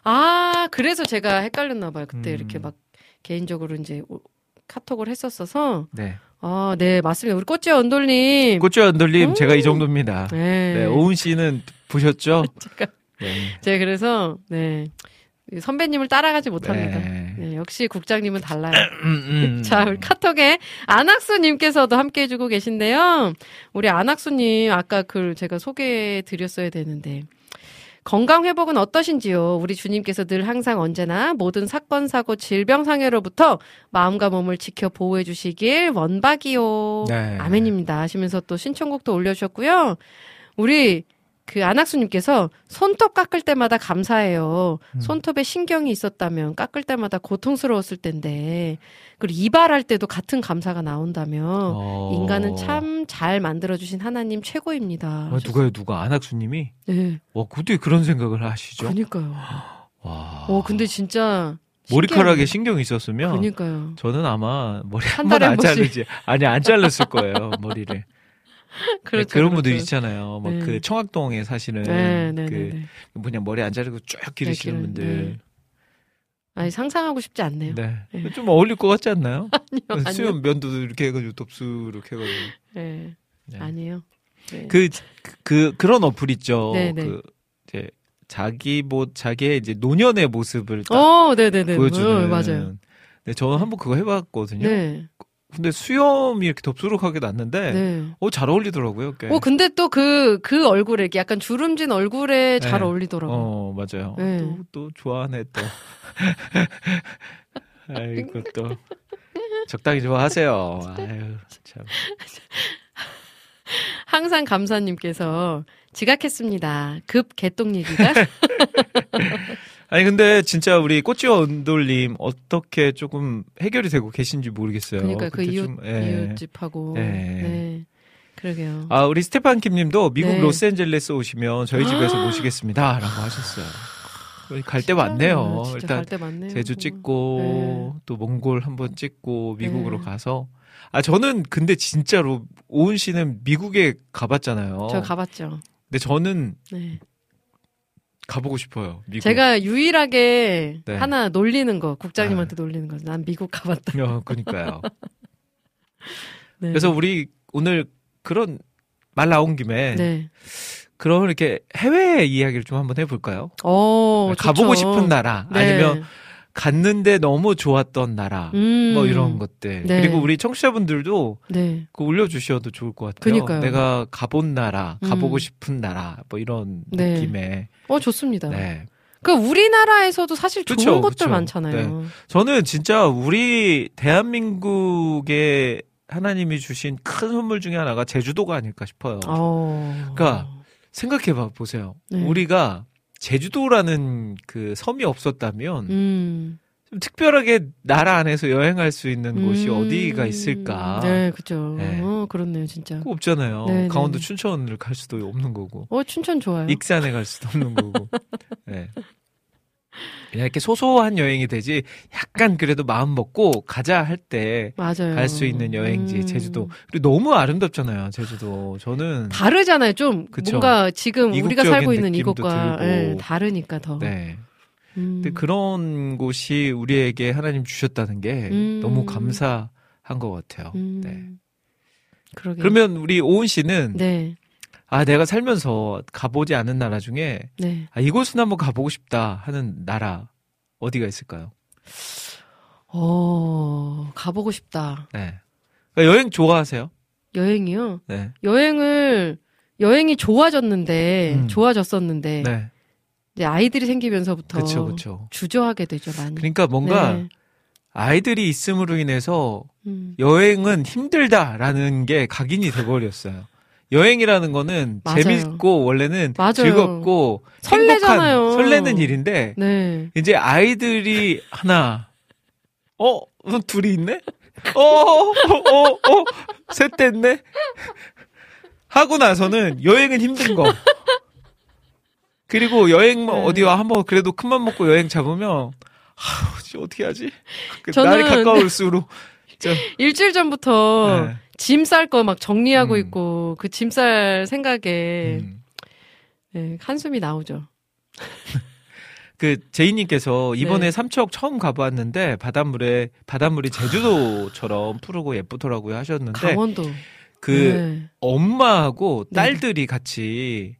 아, 그래서 제가 헷갈렸나봐요. 그때 이렇게 막 개인적으로 이제 카톡을 했었어서. 네. 아, 네, 맞습니다. 우리 꽃지와 언돌님. 꽃지와 언돌님, 제가 이 정도입니다. 네. 네, 오은 씨는 보셨죠? 제가 그래서, 네. 선배님을 따라가지 못합니다. 네. 네, 역시 국장님은 달라요. 자, 우리 카톡에 안학수님께서도 함께 해주고 계신데요. 우리 안학수님, 아까 제가 소개해드렸어야 되는데. 건강 회복은 어떠신지요? 우리 주님께서 늘 항상 언제나 모든 사건, 사고, 질병, 상해로부터 마음과 몸을 지켜 보호해 주시길 원박이요. 네. 아멘입니다. 하시면서 또 신청곡도 올려주셨고요. 우리 그 안학수님께서 손톱 깎을 때마다 감사해요. 손톱에 신경이 있었다면 깎을 때마다 고통스러웠을 텐데 그리고 이발할 때도 같은 감사가 나온다면 인간은 참 잘 만들어주신 하나님 최고입니다. 아, 누가 안학수님이? 네. 와, 어떻게 그런 생각을 하시죠? 그러니까요. 와. 근데 진짜 머리카락에 신경이 있었으면 그러니까요. 저는 아마 머리 한 번 안 자르지. 아니, 안 잘랐을 거예요. 머리를. 그렇죠, 그런 분들 있잖아요. 막 그 청학동에 사시는 뭐냐 머리 안 자르고 쫙 기르시는 분들. 네. 아니 상상하고 싶지 않네요. 네. 네. 좀 어울릴 것 같지 않나요? 아니요. 수염 면도 이렇게 해가지고 덥수 이렇게 해가지고. 네. 네. 아니에요. 네. 그런 어플 있죠. 네, 네. 이제 자기의 이제 노년의 모습을 딱 보여주는. 맞아요. 네, 저는 한번 그거 해봤거든요. 네. 근데 수염이 이렇게 덥수룩하게 났는데, 잘 어울리더라고요, 꽤. 근데 또 그 얼굴에, 약간 주름진 얼굴에 잘 어울리더라고요. 맞아요. 네. 또 좋아하네, 또. 아이고, 또. 적당히 좋아하세요. 아유, 참. 항상 감사님께서 지각했습니다. 급 개똥 얘기가. 아니 근데 진짜 우리 꽃지와 은돌님 어떻게 조금 해결이 되고 계신지 모르겠어요. 그러니까 그 이웃집하고 네. 그러게요. 아 우리 스테판 김님도 미국 로스앤젤레스 오시면 저희 집에서 모시겠습니다라고 하셨어요. 갈 때 많네요. 일단 제주 찍고 또 몽골 한번 찍고 미국으로 가서. 아 저는 근데 진짜로 오은 씨는 미국에 가봤잖아요. 저 가봤죠. 근데 저는 가보고 싶어요. 미국. 제가 유일하게 하나 놀리는 거, 국장님한테 놀리는 거. 난 미국 가봤다. 그러니까요. 네. 그래서 우리 오늘 그런 말 나온 김에 그런 이렇게 해외 이야기를 좀 한번 해볼까요? 가보고 싶은 나라 아니면 갔는데 너무 좋았던 나라 뭐 이런 것들. 네. 그리고 우리 청취자분들도 네. 그거 올려주셔도 좋을 것 같아요. 그러니까요. 내가 가본 나라, 가보고 싶은 나라 뭐 이런 네. 느낌의. 좋습니다. 네. 그 우리나라에서도 사실 좋은 그쵸, 것들 그쵸. 많잖아요. 네. 저는 진짜 우리 대한민국에 하나님이 주신 큰 선물 중에 하나가 제주도가 아닐까 싶어요. 그러니까 생각해봐 보세요. 네. 우리가 제주도라는 그 섬이 없었다면 특별하게 나라 안에서 여행할 수 있는 곳이 어디가 있을까? 네, 그렇죠. 네. 그렇네요, 진짜. 꼭 없잖아요. 네네. 강원도 춘천을 갈 수도 없는 거고. 춘천 좋아요. 익산에 갈 수도 없는 거고. 네. 그냥 이렇게 소소한 여행이 되지. 약간 그래도 마음 먹고 가자 할 때 갈 수 있는 여행지 제주도. 그리고 너무 아름답잖아요, 제주도. 저는 다르잖아요, 좀 그쵸? 뭔가 지금 우리가 살고 있는 이것과 네, 다르니까 더. 네. 근데 그런 곳이 우리에게 하나님 주셨다는 게 너무 감사한 것 같아요. 네. 그러게요. 그러면 우리 오은 씨는 네. 아 내가 살면서 가보지 않은 나라 중에 네. 아, 이곳은 한번 가보고 싶다 하는 나라 어디가 있을까요? 가보고 싶다. 네. 그러니까 여행 좋아하세요? 여행이요? 네. 여행이 좋아졌는데 좋아졌었는데. 네. 아이들이 생기면서부터 그쵸, 그쵸. 주저하게 되죠 많이. 그러니까 뭔가 네. 아이들이 있음으로 인해서 여행은 힘들다라는 게 각인이 돼버렸어요. 여행이라는 거는 맞아요. 재밌고 원래는 맞아요. 즐겁고 설레잖아요. 행복한, 설레는 일인데 네. 이제 아이들이 하나 둘이 있네? 셋 됐네? 하고 나서는 여행은 힘든 거 그리고 여행 네. 어디와 한번 그래도 큰맘 먹고 여행 잡으면 어떻게 하지? 날이 가까울수록 일주일 전부터 네. 짐 쌀 거 막 정리하고 있고 그 짐 쌀 생각에 네, 한숨이 나오죠. 그 제이님께서 이번에 네. 삼척 처음 가봤는데 바닷물이 제주도처럼 푸르고 예쁘더라고요 하셨는데 강원도 그 네. 엄마하고 딸들이 네. 같이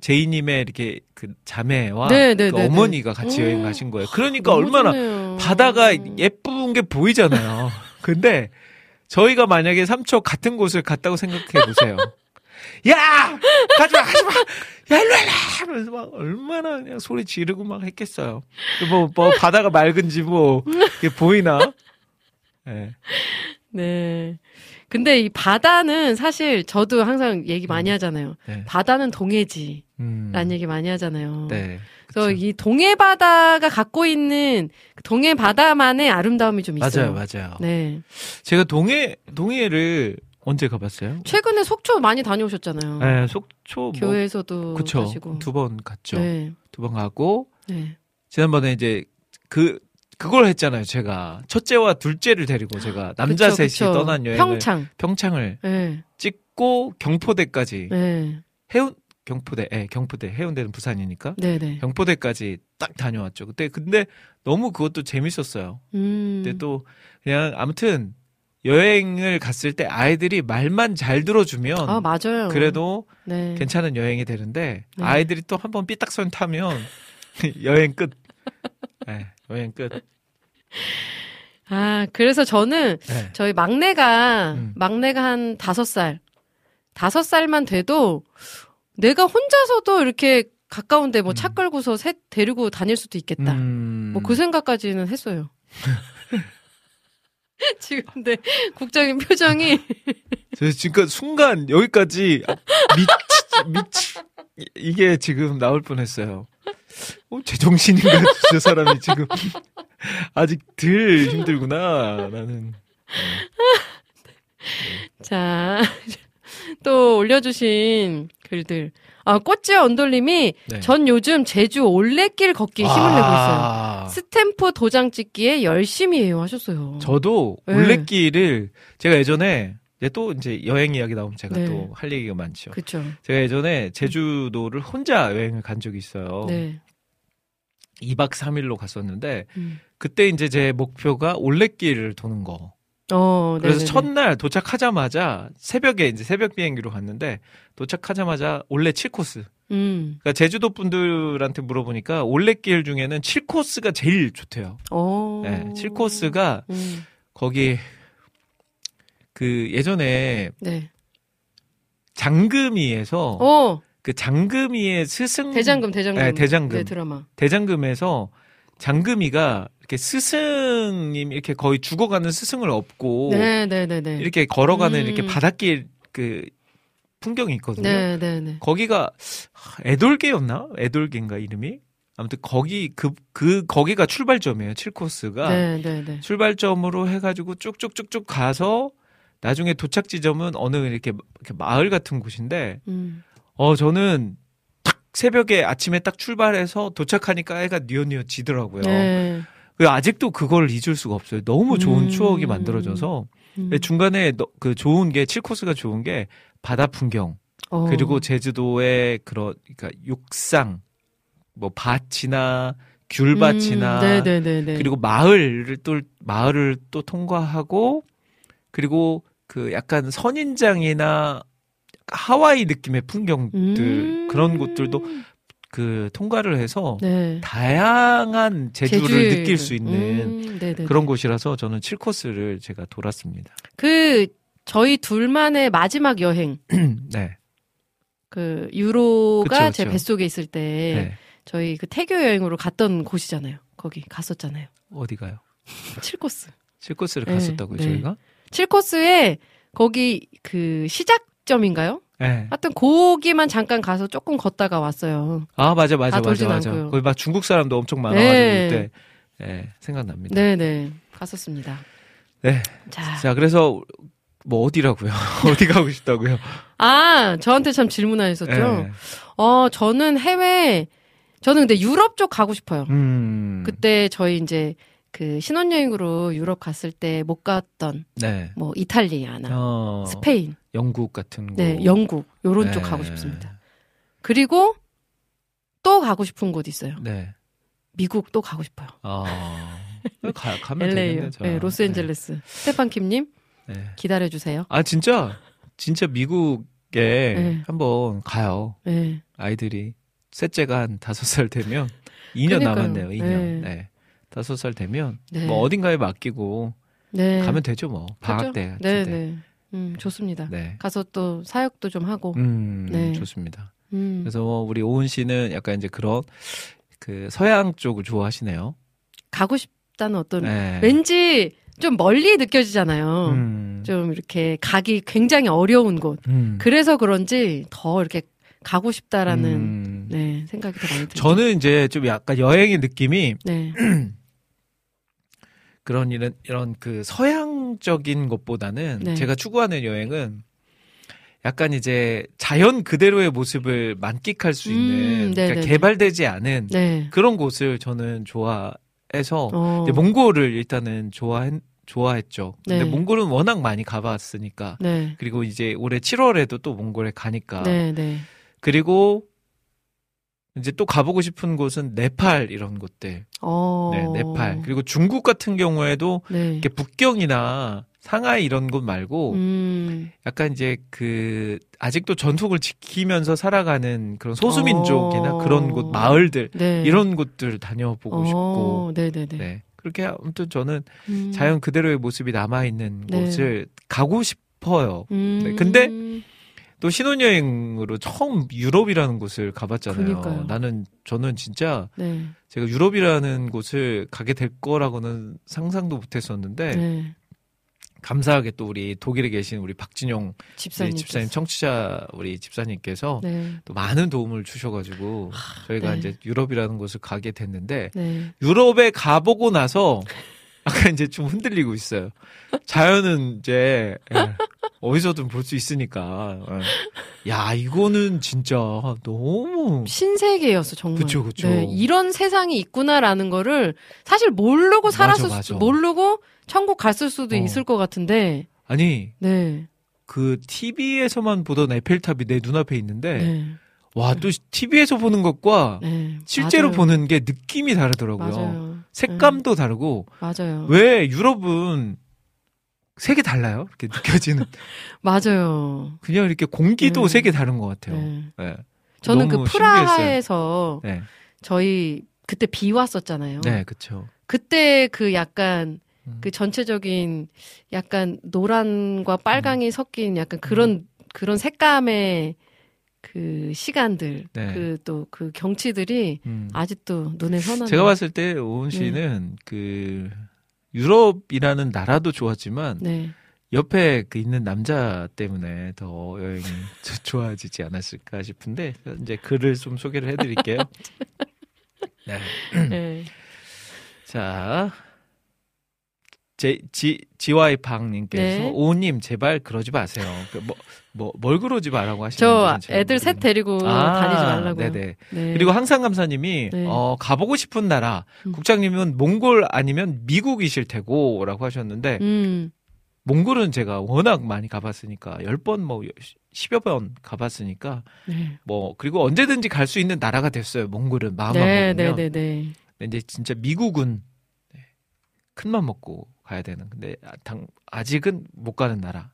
제이님의 이렇게 그 자매와 그 어머니가 같이 여행 가신 거예요. 그러니까 얼마나 좋네요. 바다가 예쁜 게 보이잖아요. 근데 저희가 만약에 삼척 같은 곳을 갔다고 생각해 보세요. 야! 가지마! 야, 일로 와라! 하면서 막 얼마나 그냥 소리 지르고 막 했겠어요. 뭐 바다가 맑은지 뭐 이게 보이나? 네. 네. 근데 이 바다는 사실 저도 항상 얘기 많이 하잖아요. 네. 바다는 동해지라는 얘기 많이 하잖아요. 네, 그래서 이 동해 바다가 갖고 있는 동해 바다만의 아름다움이 좀 있어요. 맞아요. 네. 제가 동해를 언제 가봤어요? 최근에 속초 많이 다녀오셨잖아요. 네, 속초 교회에서도 그쵸. 가시고 두 번 갔죠. 네. 두 번 가고 네. 지난번에 이제 그걸 했잖아요, 제가. 첫째와 둘째를 데리고 제가 남자 그쵸, 셋이 그쵸. 떠난 여행을 평창을 네. 찍고 경포대까지 네. 경포대 해운대는 부산이니까 네네. 경포대까지 딱 다녀왔죠. 그때 근데 너무 그것도 재밌었어요. 근데 또 그냥 아무튼 여행을 갔을 때 아이들이 말만 잘 들어주면 맞아요. 그래도 네. 괜찮은 여행이 되는데 네. 아이들이 또 한번 삐딱선 타면 여행 끝. 네. 여행 끝. 그래서 저는 네. 저희 막내가 한 5살. 5살만 돼도 내가 혼자서도 이렇게 가까운데 뭐 차 끌고서 셋 데리고 다닐 수도 있겠다. 뭐 그 생각까지는 했어요. 지금 내 국장님 표정이. 저 지금 순간 여기까지 이게 지금 나올 뻔했어요. 제정신인가 저 사람이 지금 아직 덜 힘들구나 나는. 자, 또 올려주신 글들. 꽃지와 언돌님이 네. 전 요즘 제주 올레길 걷기 힘을 내고 있어요. 스탬프 도장 찍기에 열심히 해요 하셨어요. 저도 올레길을 제가 예전에 또 이제 여행 이야기 나오면 제가 네. 또 할 얘기가 많죠. 그쵸. 제가 예전에 제주도를 혼자 여행을 간 적이 있어요. 네. 2박 3일로 갔었는데 그때 이제 제 목표가 올레길을 도는 거. 그래서 네네네. 첫날 도착하자마자 새벽에 이제 새벽 비행기로 갔는데 도착하자마자 올레 7코스. 그러니까 제주도 분들한테 물어보니까 올레길 중에는 7코스가 제일 좋대요. 오. 네, 7코스가 거기 그 예전에 네. 장금이에서 오. 그 장금이의 스승 대장금 네, 대장금 네, 드라마 대장금에서 장금이가 이렇게 스승님 이렇게 거의 죽어가는 스승을 업고 네. 이렇게 걸어가는 이렇게 바닷길 그 풍경이 있거든요. 네. 거기가 애돌개였나? 애돌개인가 이름이? 아무튼 거기 거기가 출발점이에요. 7코스가 네. 출발점으로 해가지고 쭉쭉쭉쭉 가서 나중에 도착 지점은 어느 이렇게 마을 같은 곳인데 저는 딱 새벽에 아침에 딱 출발해서 도착하니까 애가 뉘어뉘어 지더라고요. 네. 아직도 그걸 잊을 수가 없어요. 너무 좋은 추억이 만들어져서 중간에 그 좋은 게 7코스가 좋은 게 바다 풍경 그리고 제주도의 그러니까 육상 뭐 밭이나 귤밭이나 그리고 마을을 또 통과하고 그리고 그 약간 선인장이나 하와이 느낌의 풍경들 그런 곳들도 그 통과를 해서 다양한 제주를 느낄 수 있는 그런 곳이라서 저는 7코스를 제가 돌았습니다. 그 저희 둘만의 마지막 여행 네. 그 유로가 제 뱃속에 있을 때 저희 그 태교 여행으로 갔던 곳이잖아요. 거기 갔었잖아요. 어디가요? 7코스. 7코스를 갔었다고요, 저희가? 7코스에 거기 그 시작점인가요? 네. 하여튼 거기만 잠깐 가서 조금 걷다가 왔어요. 아 맞아. 거기 막 중국 사람도 엄청 많아가지고 그때 생각납니다. 네네 갔었습니다. 네. 자 그래서 뭐 어디라고요? 어디 가고 싶다고요? 아 저한테 참 질문하셨죠. 네. 저는 저는 근데 유럽 쪽 가고 싶어요. 그때 저희 이제 그 신혼여행으로 유럽 갔을 때 못 갔던 뭐 이탈리아나 스페인, 영국 같은 곳, 영국 요런 쪽 가고 싶습니다. 그리고 또 가고 싶은 곳 있어요. 미국 또 가고 싶어요. 가면 되겠네요. 로스앤젤레스. 스테판킴님 기다려주세요. 아 진짜 미국에 한번 가요. 아이들이 셋째가 한 5살 되면 2년 남았네요. 2년. 5살 되면 뭐 어딘가에 맡기고 가면 되죠 뭐. 방학 때 같은 때. 좋습니다. 가서 또 사역도 좀 하고. 좋습니다. 그래서 우리 오은 씨는 약간 이제 그런 그 서양 쪽을 좋아하시네요. 가고 싶다는 어떤 왠지 좀 멀리 느껴지잖아요. 좀 이렇게 가기 굉장히 어려운 곳. 그래서 그런지 더 이렇게 가고 싶다라는 생각이 더 많이 들어요. 저는 이제 좀 약간 여행의 느낌이 그런 이런 그 서양적인 것보다는 제가 추구하는 여행은 약간 이제 자연 그대로의 모습을 만끽할 수 있는 그러니까 개발되지 않은 그런 곳을 저는 좋아해서 이제 몽골을 일단은 좋아했죠. 근데 몽골은 워낙 많이 가봤으니까 그리고 이제 올해 7월에도 또 몽골에 가니까 그리고 이제 또 가보고 싶은 곳은 네팔 이런 곳들. 네팔. 그리고 중국 같은 경우에도 이렇게 북경이나 상하이 이런 곳 말고 약간 이제 그 아직도 전통을 지키면서 살아가는 그런 소수민족이나 그런 곳 마을들 이런 곳들 다녀보고 싶고. 그렇게 아무튼 저는 자연 그대로의 모습이 남아있는 곳을 가고 싶어요. 근데 또 신혼여행으로 처음 유럽이라는 곳을 가봤잖아요. 그러니까요. 저는 진짜 제가 유럽이라는 곳을 가게 될 거라고는 상상도 못했었는데 감사하게 또 우리 독일에 계신 우리 박진용 집사님 청취자 우리 집사님께서 또 많은 도움을 주셔가지고 저희가 이제 유럽이라는 곳을 가게 됐는데 유럽에 가보고 나서 아까 이제 좀 흔들리고 있어요. 자연은 이제 어디서든 볼 수 있으니까. 야, 이거는 진짜 너무 신세계였어, 정말. 그쵸. 이런 세상이 있구나라는 거를 사실 모르고 살았을 모르고 천국 갔을 수도 있을 것 같은데. 아니. 그 TV에서만 보던 에펠탑이 내 눈앞에 있는데 와, 또 TV에서 보는 것과 실제로 보는 게 느낌이 다르더라고요. 색감도 다르고. 왜 유럽은 색이 달라요? 이렇게 느껴지는. 그냥 이렇게 공기도 색이 다른 것 같아요. 저는 그 프라하에서 네. 저희 그때 비 왔었잖아요. 네, 그렇죠. 그때 그 약간 그 전체적인 약간 노란과 빨강이 섞인 약간 그런 색감의 그 시간들, 네. 그 또 그 경치들이 아직도 눈에 선하네요. 제가 봤을 때 오은 씨는 그 유럽이라는 나라도 좋았지만 네. 옆에 그 있는 남자 때문에 더 여행이 좋아지지 않았을까 싶은데 이제 글을 좀 소개를 해드릴게요. 네. 네. 자. 지와이팡님께서 네. 오님 제발 그러지 마세요. 뭘 그러지 말라고 하시는지 저 애들 셋 데리고 다니지 말라고. 네네. 네. 그리고 항상 감사님이 네. 가보고 싶은 나라 국장님은 몽골 아니면 미국이실 테고라고 하셨는데 몽골은 제가 워낙 많이 가봤으니까 10번 뭐 10여 번 가봤으니까 네. 뭐 그리고 언제든지 갈 수 있는 나라가 됐어요. 몽골은 마음만 먹으면. 네네네. 근데 이제 진짜 미국은 큰맘 먹고. 가야 되는. 근데 아직은 못 가는 나라.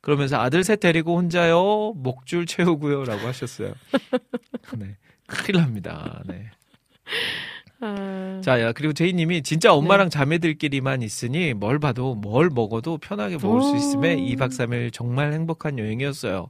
그러면서 아들 셋 데리고 혼자요. 목줄 채우고요라고 하셨어요. 네, 큰일 납니다. 네. 자, 그리고 제이님이 진짜 엄마랑 네. 자매들끼리만 있으니 뭘 봐도 뭘 먹어도 편하게 먹을 수 있음에 2박 3일 정말 행복한 여행이었어요.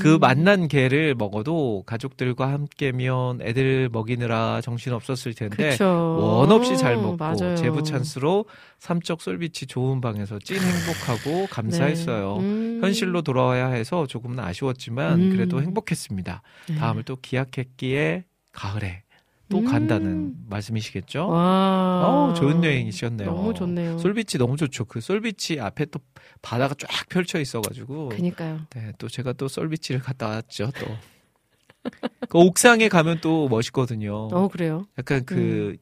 그 만난 게를 먹어도 가족들과 함께면 애들 먹이느라 정신 없었을 텐데 그쵸. 원 없이 잘 먹고 제부 찬스로 삼척 솔비치 좋은 방에서 찐 행복하고 감사했어요. 네. 현실로 돌아와야 해서 조금은 아쉬웠지만 그래도 행복했습니다. 다음을 또 기약했기에 가을에 또 간다는 말씀이시겠죠? 와. 좋은 여행이셨네요. 너무 좋네요. 솔비치 너무 좋죠. 그 솔비치 앞에 또 바다가 쫙 펼쳐 있어가지고. 그니까요. 네, 또 제가 또 솔비치를 갔다 왔죠. 또 그 옥상에 가면 또 멋있거든요. 그래요? 약간 그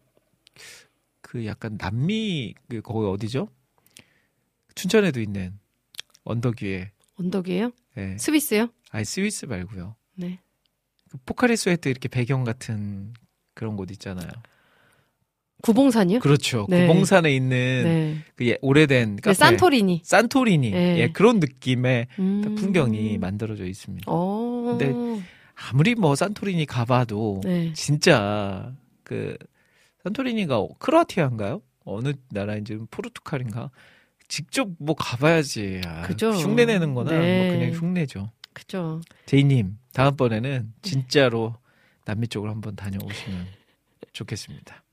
약간 남미 그 거기 어디죠? 춘천에도 있는 언덕 위에. 언덕 위에요? 네. 스위스요? 아니 스위스 말고요. 네. 그 포카리스웨트 이렇게 배경 같은. 그런 곳 있잖아요. 구봉산이요? 그렇죠. 네. 구봉산에 있는 네. 그 오래된 카페. 네, 산토리니. 네. 예, 그런 느낌의 풍경이 만들어져 있습니다. 근데 아무리 뭐 산토리니 가봐도 네. 진짜 그 산토리니가 크로아티아인가요? 어느 나라인지 포르투갈인가? 직접 뭐 가봐야지. 그죠. 흉내 내는 거나 네. 뭐 그냥 흉내죠. 그죠. 제이님, 다음번에는 진짜로 남미 쪽으로 한번 다녀오시면 좋겠습니다.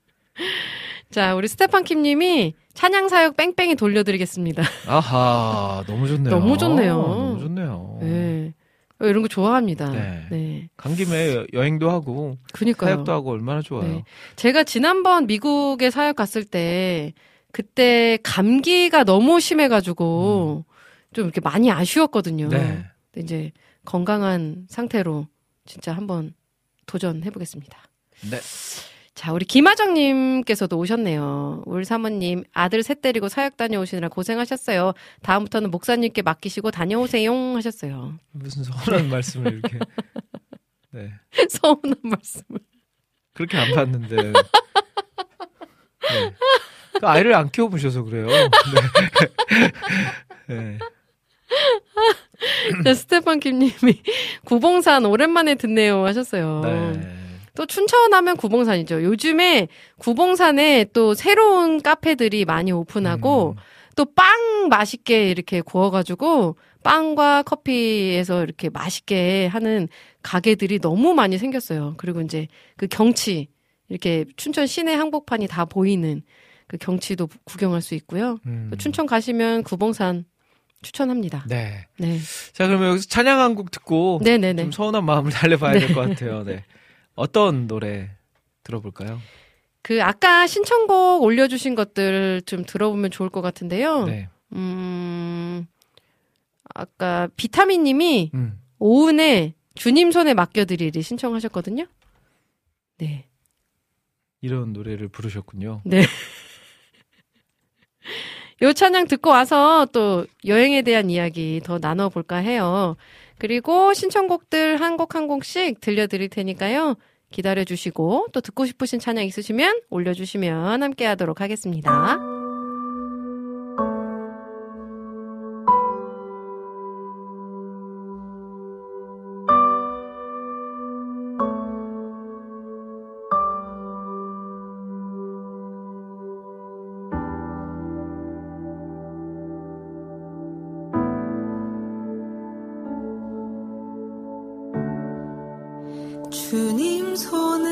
자, 우리 스테판킴님이 찬양사역 뺑뺑이 돌려드리겠습니다. 아하, 너무 좋네요. 너무 좋네요. 너무 좋네요. 네. 이런 거 좋아합니다. 네. 네. 간 김에 여행도 하고 그러니까요. 사역도 하고 얼마나 좋아요. 네. 제가 지난번 미국에 사역 갔을 때 그때 감기가 너무 심해가지고 좀 이렇게 많이 아쉬웠거든요. 네. 근데 이제 건강한 상태로 진짜 한번 도전해보겠습니다. 네. 자, 우리 김하정님께서도 오셨네요. 울 사모님, 아들 셋 데리고 사역 다녀오시느라 고생하셨어요. 다음부터는 목사님께 맡기시고 다녀오세요. 하셨어요. 무슨 서운한 말씀을 이렇게. 네. 서운한 말씀을. 그렇게 안 봤는데. 네. 그 아이를 안 키워보셔서 그래요. 네. 네. 자, 스테판 김님이 구봉산 오랜만에 듣네요 하셨어요. 네. 또 춘천하면 구봉산이죠. 요즘에 구봉산에 또 새로운 카페들이 많이 오픈하고 또 빵 맛있게 이렇게 구워가지고 빵과 커피에서 이렇게 맛있게 하는 가게들이 너무 많이 생겼어요. 그리고 이제 그 경치 이렇게 춘천 시내 한복판이 다 보이는 그 경치도 구경할 수 있고요. 또 춘천 가시면 구봉산 추천합니다. 네. 네. 자, 그러면 여기서 찬양 한 곡 듣고 네네네. 좀 서운한 마음을 달래봐야 될 것 같아요. 네. 어떤 노래 들어볼까요? 그 아까 신청곡 올려주신 것들 좀 들어보면 좋을 것 같은데요. 네. 아까 비타민님이 오은의 주님 손에 맡겨드리리 신청하셨거든요. 네. 이런 노래를 부르셨군요. 네. 요 찬양 듣고 와서 또 여행에 대한 이야기 더 나눠볼까 해요. 그리고 신청곡들 한 곡 한 곡씩 들려드릴 테니까요. 기다려주시고 또 듣고 싶으신 찬양 있으시면 올려주시면 함께 하도록 하겠습니다. 주님 손에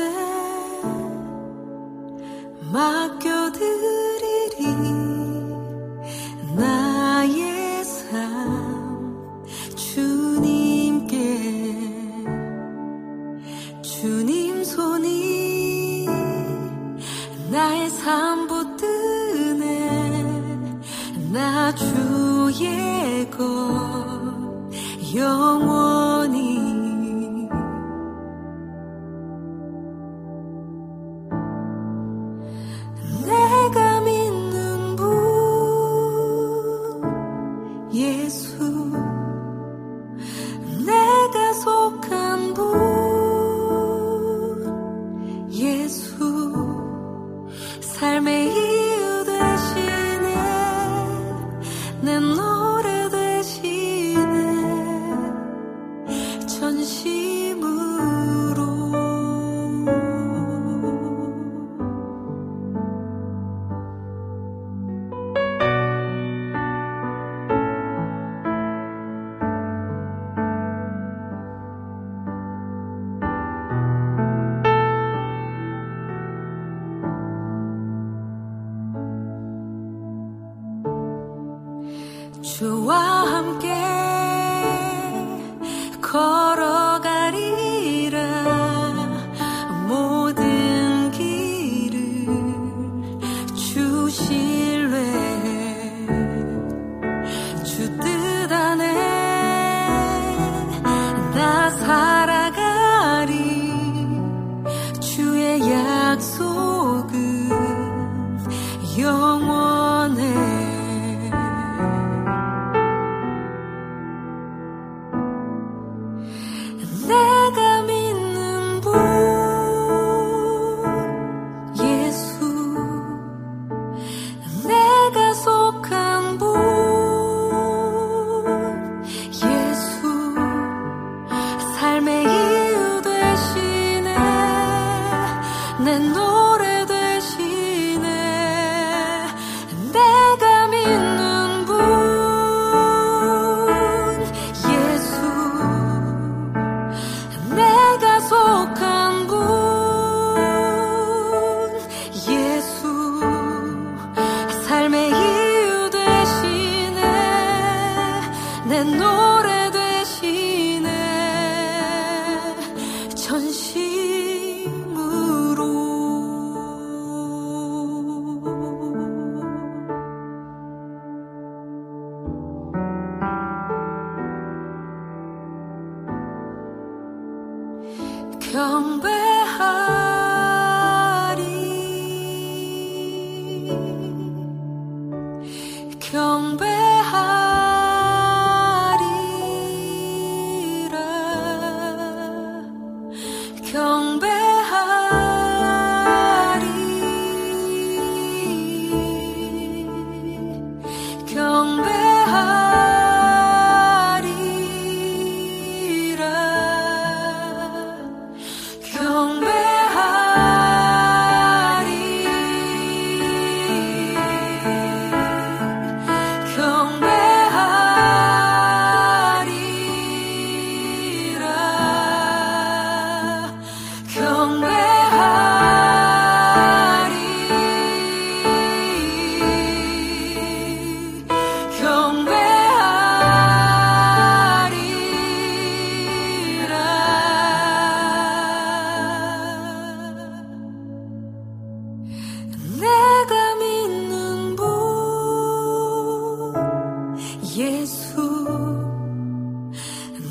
맡겨드리리 나의 삶 주님께 주님 손이 나의 삶 붙드네 나 주의 것 영원히 예수,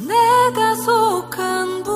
내가 속한 분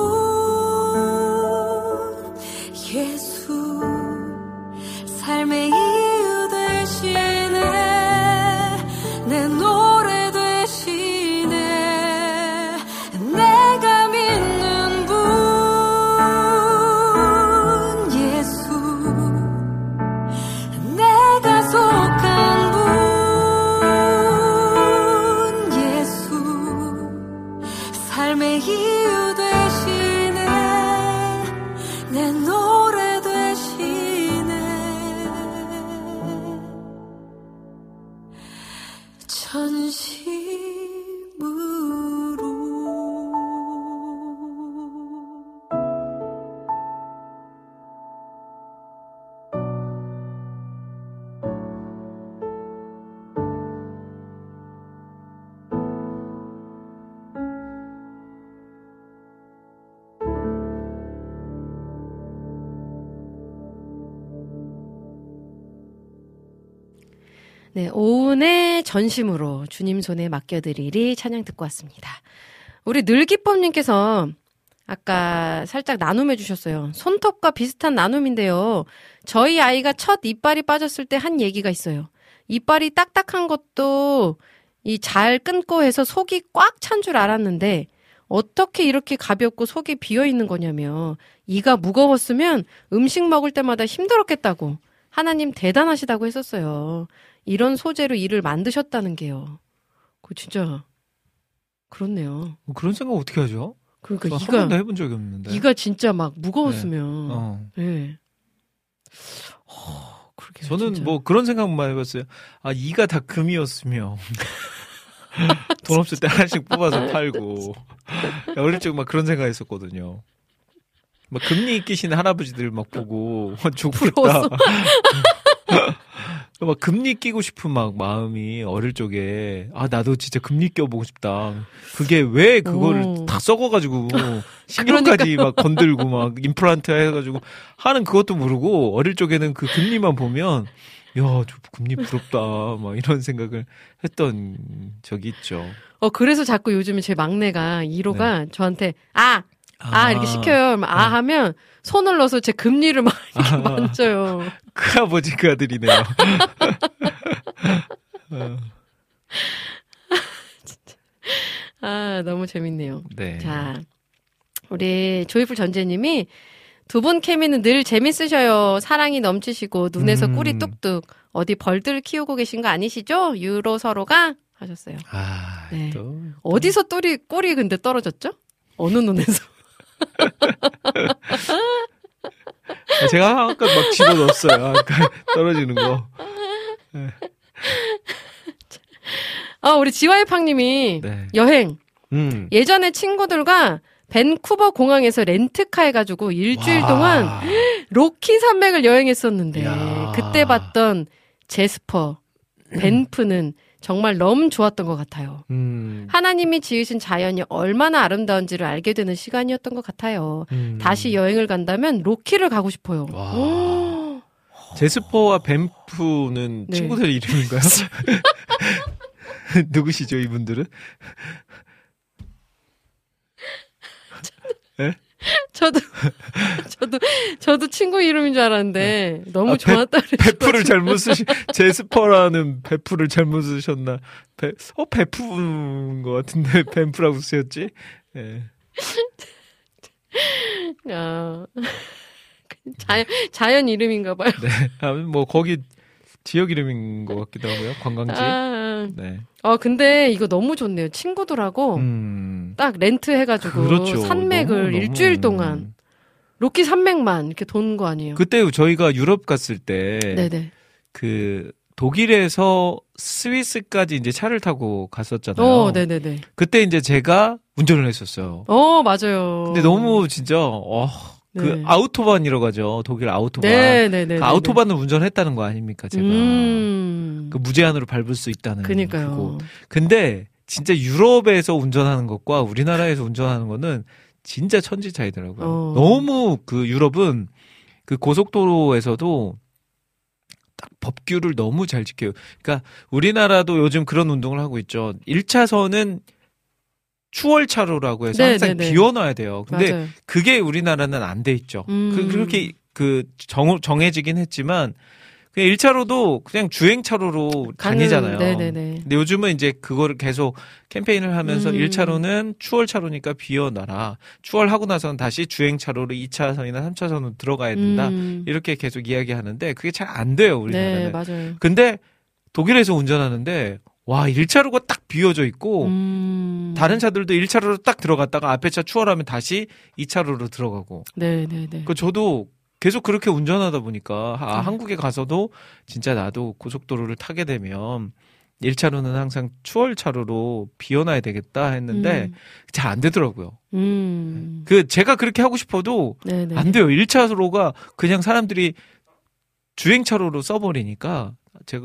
네, 오은의 전심으로 주님 손에 맡겨드리리 찬양 듣고 왔습니다. 우리 늘기법님께서 아까 살짝 나눔해 주셨어요. 손톱과 비슷한 나눔인데요. 저희 아이가 첫 이빨이 빠졌을 때 한 얘기가 있어요. 이빨이 딱딱한 것도 이 잘 끊고 해서 속이 꽉 찬 줄 알았는데 어떻게 이렇게 가볍고 속이 비어있는 거냐며 이가 무거웠으면 음식 먹을 때마다 힘들었겠다고 하나님 대단하시다고 했었어요. 이런 소재로 이를 만드셨다는 게요. 그거 진짜 그렇네요. 뭐 그런 생각 어떻게 하죠? 그러니까 이가 한 번도 해본 적이 없는데 이가 진짜 막 무거웠으면 네. 네. 그렇게 저는 진짜. 뭐 그런 생각만 해봤어요. 아 이가 다 금이었으면 돈 없을 때 하나씩 뽑아서 팔고 어릴 적 막 그런 생각했었거든요. 막 금리 끼신 할아버지들 막 보고 부러웠어. 막 금리 끼고 싶은 막 마음이 어릴 적에 아 나도 진짜 금리 껴보고 싶다. 그게 왜 그거를 다 썩어가지고 신경까지 막 건들고 막 임플란트 해가지고 하는 그것도 모르고 어릴 적에는 그 금리만 보면 야, 저 금리 부럽다 막 이런 생각을 했던 적이 있죠. 그래서 자꾸 요즘에 제 막내가 1호가 네. 저한테 이렇게 시켜요. 하면 손을 넣어서 제 금리를 막 이렇게 만져요. 그 아버지 그 아들이네요. 진짜. 너무 재밌네요. 네. 자, 우리 조이풀 전재님이 두 분 케미는 늘 재밌으셔요. 사랑이 넘치시고 눈에서 꿀이 뚝뚝. 어디 벌들 키우고 계신 거 아니시죠? 유로 서로가 하셨어요. 네. 또. 어디서 꿀이 근데 떨어졌죠? 어느 눈에서? 제가 아까 막 집어넣었어요. 아까 떨어지는 거. 네. 우리 지와이팡님이 네. 여행. 예전에 친구들과 벤쿠버 공항에서 렌트카 해가지고 일주일 동안 로키 산맥을 여행했었는데 그때 봤던 제스퍼, 벤프는 정말 너무 좋았던 것 같아요. 하나님이 지으신 자연이 얼마나 아름다운지를 알게 되는 시간이었던 것 같아요. 다시 여행을 간다면 로키를 가고 싶어요. 제스퍼와 벤프는 네. 친구들 이름인가요? 누구시죠 이분들은? 네? 저도 친구 이름인 줄 알았는데 네. 너무 좋았다 그랬어요. 베프를 잘못 쓰신 제스퍼라는 베프를 잘못 쓰셨나? 베프인 것 같은데 뱀프라고 쓰였지? 예. 네. 자연 이름인가 봐요. 네. 뭐 거기 지역 이름인 것 같기도 하고요. 관광지. 네. 근데 이거 너무 좋네요. 친구들하고 딱 렌트해가지고 그렇죠. 산맥을 너무, 일주일 동안 로키 산맥만 이렇게 도는 거 아니에요? 그때 저희가 유럽 갔을 때 그 독일에서 스위스까지 이제 차를 타고 갔었잖아요. 네네네. 그때 이제 제가 운전을 했었어요. 맞아요. 근데 너무 진짜 그 아우토반이라고 하죠. 독일 아우토반. 그 아우토반을 운전했다는 거 아닙니까, 제가. 그 무제한으로 밟을 수 있다는 그니까요. 근데 진짜 유럽에서 운전하는 것과 우리나라에서 운전하는 거는 진짜 천지 차이더라고요. 너무 그 유럽은 그 고속도로에서도 딱 법규를 너무 잘 지켜요. 그러니까 우리나라도 요즘 그런 운동을 하고 있죠. 1차선은 추월차로라고 해서 항상 비워놔야 돼요. 근데 맞아요. 그게 우리나라는 안 돼 있죠. 그렇게 그 정해지긴 했지만 그냥 1차로도 그냥 주행차로로 다니잖아요. 근데 요즘은 이제 그거를 계속 캠페인을 하면서 1차로는 추월차로니까 비워놔라. 추월하고 나서는 다시 주행차로로 2차선이나 3차선으로 들어가야 된다. 이렇게 계속 이야기하는데 그게 잘 안 돼요. 우리나라는. 맞아요. 근데 독일에서 운전하는데 1차로가 딱 비워져 있고 다른 차들도 1차로로 딱 들어갔다가 앞에 차 추월하면 다시 2차로로 들어가고. 그 저도 계속 그렇게 운전하다 보니까 한국에 가서도 진짜 나도 고속도로를 타게 되면 1차로는 항상 추월차로로 비워놔야 되겠다 했는데 잘 안 되더라고요. 그 제가 그렇게 하고 싶어도 안 돼요. 1차로가 그냥 사람들이 주행차로로 써버리니까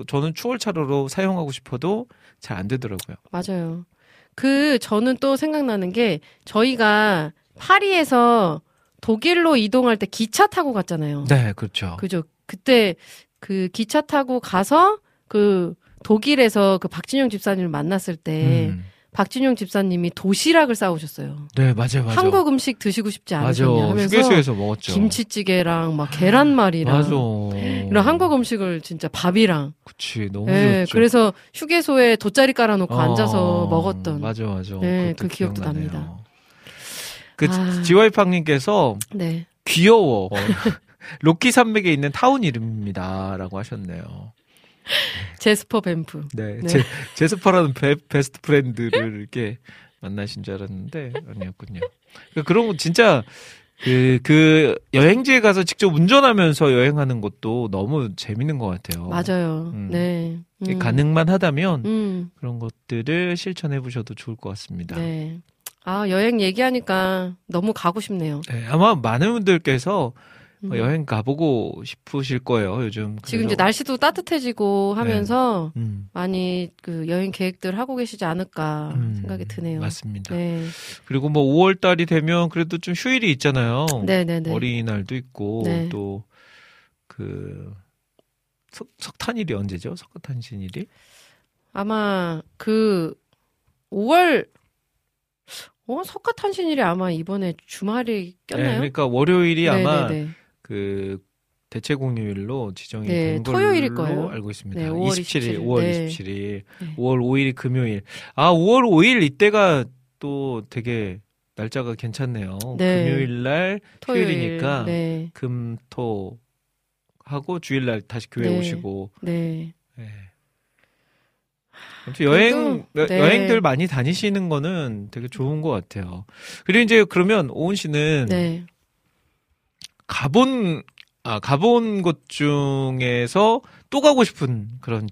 저는 추월차로로 사용하고 싶어도 잘 안 되더라고요. 맞아요. 저는 또 생각나는 게 저희가 파리에서 독일로 이동할 때 기차 타고 갔잖아요. 그때 그 기차 타고 가서 그 독일에서 그 박진용 집사님을 만났을 때 박진용 집사님이 도시락을 싸오셨어요. 네, 맞아요. 한국 음식 드시고 싶지 않으셨냐 하면서 휴게소에서 먹었죠. 김치찌개랑 막 계란말이랑 맞아. 이런 한국 음식을 진짜 밥이랑. 그치, 너무 좋았죠. 네, 그래서 휴게소에 돗자리 깔아놓고 앉아서 먹었던. 맞아. 네, 그 기억도 기억나네요. 납니다. 그 지와이팡님께서 네. 귀여워. 로키 산맥에 있는 타운 이름입니다라고 하셨네요. 제스퍼 벤프. 네. 제스퍼라는 베스트 프렌드를 이렇게 만나신 줄 알았는데 아니었군요. 그러니까 그런 거 진짜 그 여행지에 가서 직접 운전하면서 여행하는 것도 너무 재밌는 것 같아요. 맞아요. 네. 가능만 하다면 그런 것들을 실천해 보셔도 좋을 것 같습니다. 네. 아, 여행 얘기하니까 너무 가고 싶네요. 네, 아마 많은 분들께서 여행 가보고 싶으실 거예요, 요즘. 지금 이제 날씨도 따뜻해지고 하면서 네. 많이 그 여행 계획들 하고 계시지 않을까 생각이 드네요. 맞습니다. 네. 그리고 뭐 5월달이 되면 그래도 좀 휴일이 있잖아요. 네네네. 어린이날도 있고 네. 또 그 석탄일이 언제죠? 석탄신일이? 아마 그 5월 석가탄신일이 아마 이번에 주말이 꼈나요? 네, 그러니까 월요일이 아마 그 대체 공휴일로 지정이 네, 된 걸로 토요일일 거예요. 알고 있습니다. 네, 5월 27일, 네. 5월 5일이 금요일. 아, 5월 5일 이때가 또 되게 날짜가 괜찮네요. 네. 금요일 날 휴일이니까 네. 금, 토 하고 주일 날 다시 교회 네. 오시고. 네. 네. 아무튼 여행들 많이 다니시는 거는 되게 좋은 것 같아요. 그리고 이제 그러면 오은 씨는 네. 가본 곳 중에서 또 가고 싶은 그런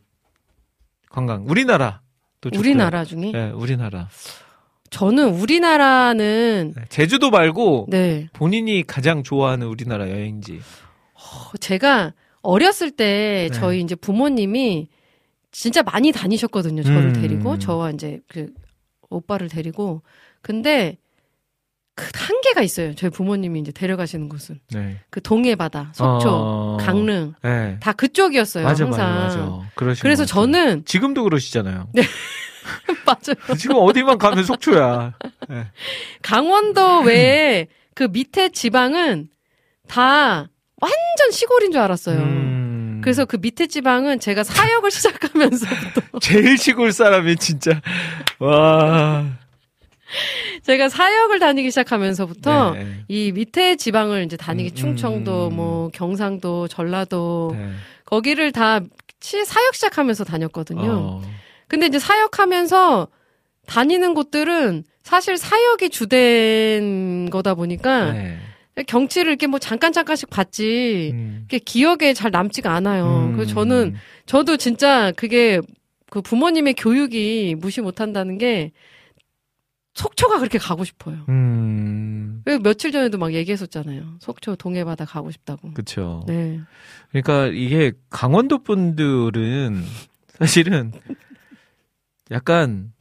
관광, 우리나라도 좋고요. 우리나라 중에? 네, 우리나라. 저는 우리나라는 제주도 말고 네. 본인이 가장 좋아하는 우리나라 여행지. 제가 어렸을 때 네. 저희 이제 부모님이 진짜 많이 다니셨거든요. 저를 데리고 저와 이제 그 오빠를 데리고. 근데 그 한계가 있어요. 저희 부모님이 이제 데려가시는 곳은 네. 그 동해바다, 속초, 강릉 네. 다 그쪽이었어요. 맞아, 항상. 맞아. 그래서 저는 지금도 그러시잖아요. 네. 맞아요. 지금 어디만 가면 속초야. 네. 강원도 외에 그 밑에 지방은 다 완전 시골인 줄 알았어요. 그래서 그 밑에 지방은 제가 사역을 시작하면서부터 제일 시골 사람이 진짜 와 제가 사역을 다니기 시작하면서부터 네. 이 밑에 지방을 이제 다니기 충청도 뭐 경상도 전라도 네. 거기를 다 사역 시작하면서 다녔거든요. 근데 이제 사역하면서 다니는 곳들은 사실 사역이 주된 거다 보니까 네. 경치를 이렇게 뭐 잠깐씩 봤지, 이렇게 기억에 잘 남지가 않아요. 그래서 저도 진짜 그게 그 부모님의 교육이 무시 못 한다는 게 속초가 그렇게 가고 싶어요. 며칠 전에도 막 얘기했었잖아요. 속초 동해바다 가고 싶다고. 그쵸. 네. 그러니까 이게 강원도 분들은 사실은 약간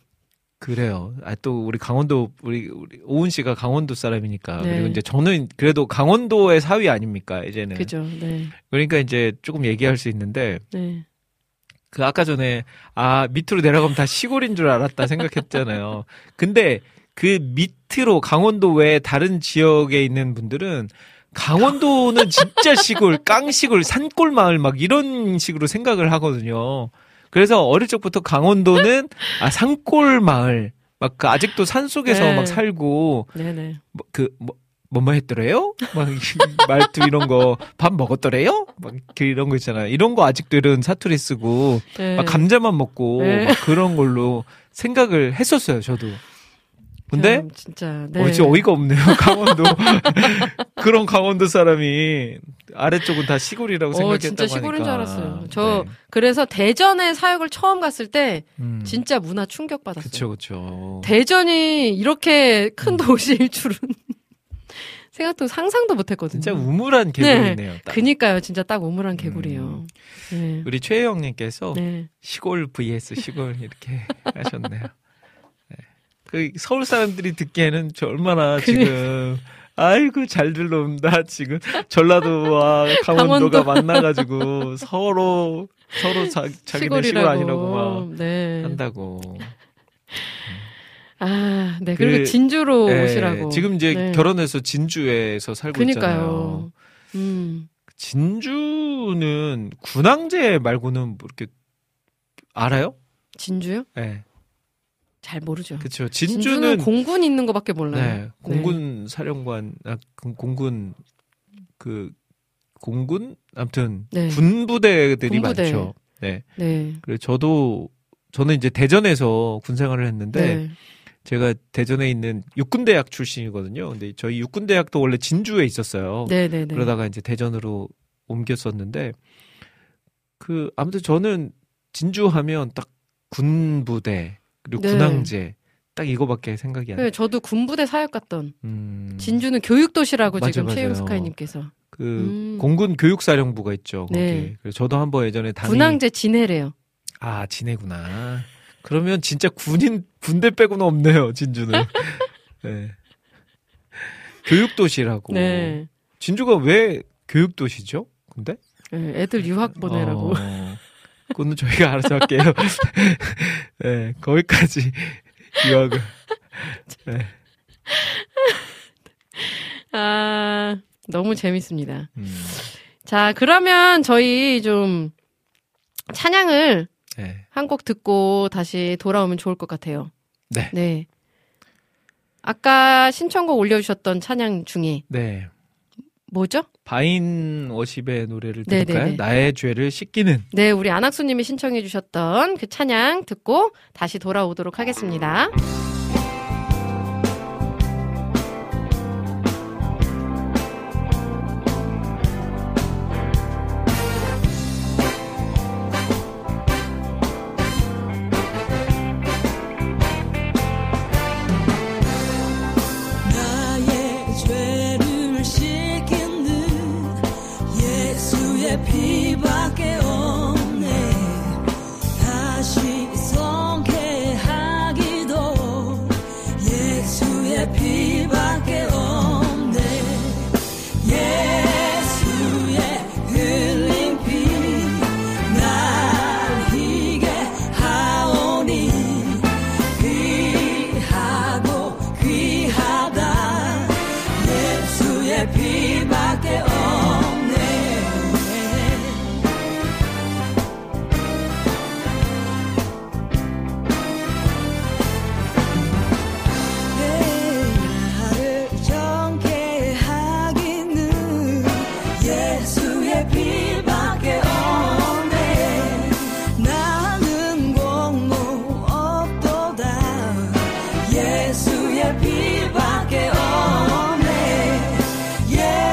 그래요. 아, 또 우리 강원도 우리 오은 씨가 강원도 사람이니까 네. 그리고 이제 저는 그래도 강원도의 사위 아닙니까 이제는. 그죠. 네. 그러니까 이제 조금 얘기할 수 있는데 네. 그 아까 전에 밑으로 내려가면 다 시골인 줄 알았다 생각했잖아요. 근데 그 밑으로 강원도 외에 다른 지역에 있는 분들은 강원도는 진짜 시골, 깡시골, 산골 마을 막 이런 식으로 생각을 하거든요. 그래서 어릴 적부터 강원도는 산골 마을 막 그 아직도 산 속에서 네. 막 살고 뭐 했더래요? 막 말투 이런 거 밥 먹었더래요? 막 이런 거 있잖아요. 이런 거 아직도 이런 사투리 쓰고 네. 막 감자만 먹고 네. 막 그런 걸로 생각을 했었어요. 저도. 근데 진짜 네. 진짜 어이가 없네요. 강원도 그런 강원도 사람이 아래쪽은 다 시골이라고 생각했다고 진짜 하니까 진짜 시골인 줄 알았어요. 저 네. 그래서 대전에 사역을 처음 갔을 때 진짜 문화 충격 받았어요. 그렇죠. 대전이 이렇게 큰 도시일 줄은 생각도 상상도 못했거든요. 진짜 우물한 개구리네요. 네. 그니까요, 진짜 딱 우물한 개구리예요. 네. 우리 최혜영님께서 네. 시골 vs 시골 이렇게 하셨네요. 그 서울 사람들이 듣기에는 저 얼마나 지금 아이고 잘 들러온다 지금 전라도와 강원도가 만나가지고 서로 서로 자기네 시골 아니라고 막 네. 한다고. 아, 네. 그리고 진주로 네, 오시라고. 지금 이제 네. 결혼해서 진주에서 살고 그러니까요. 있잖아요. 진주는 군항제 말고는 뭐 이렇게 알아요? 진주요? 네. 잘 모르죠. 그렇죠. 진주는 공군 있는 거밖에 몰라요. 네. 공군 네. 사령관, 아, 공군 아무튼 네. 군부대들이 군부대. 많죠. 네. 네. 그래서 저는 이제 대전에서 군 생활을 했는데 네. 제가 대전에 있는 육군대학 출신이거든요. 근데 저희 육군대학도 원래 진주에 있었어요. 네네네. 그러다가 이제 대전으로 옮겼었는데 아무튼 저는 진주 하면 딱 군부대 그리고 네. 군항제 딱 이거밖에 생각이 안 나요. 네, 저도 군부대 사역 갔던 진주는 교육도시라고 맞아, 지금 최윤스카이님께서 공군 교육사령부가 있죠. 거기. 네. 그래서 저도 한번 예전에 군항제 진해래요. 아, 진해구나. 그러면 진짜 군대 빼고는 없네요, 진주는. 네. 교육도시라고. 네. 진주가 왜 교육도시죠? 근데? 네, 애들 유학 보내라고. 그거는 저희가 알아서 할게요. 네, 거기까지 유학을. 네. 아, 너무 재밌습니다. 자, 그러면 저희 좀 찬양을 네. 한 곡 듣고 다시 돌아오면 좋을 것 같아요. 네. 네. 아까 신청곡 올려주셨던 찬양 중에. 네. 뭐죠? 바인워십의 노래를 들을까요? 네네네. 나의 죄를 씻기는. 네, 우리 안학수님이 신청해주셨던 그 찬양 듣고 다시 돌아오도록 하겠습니다. 예수의 피밖에 없네. 예.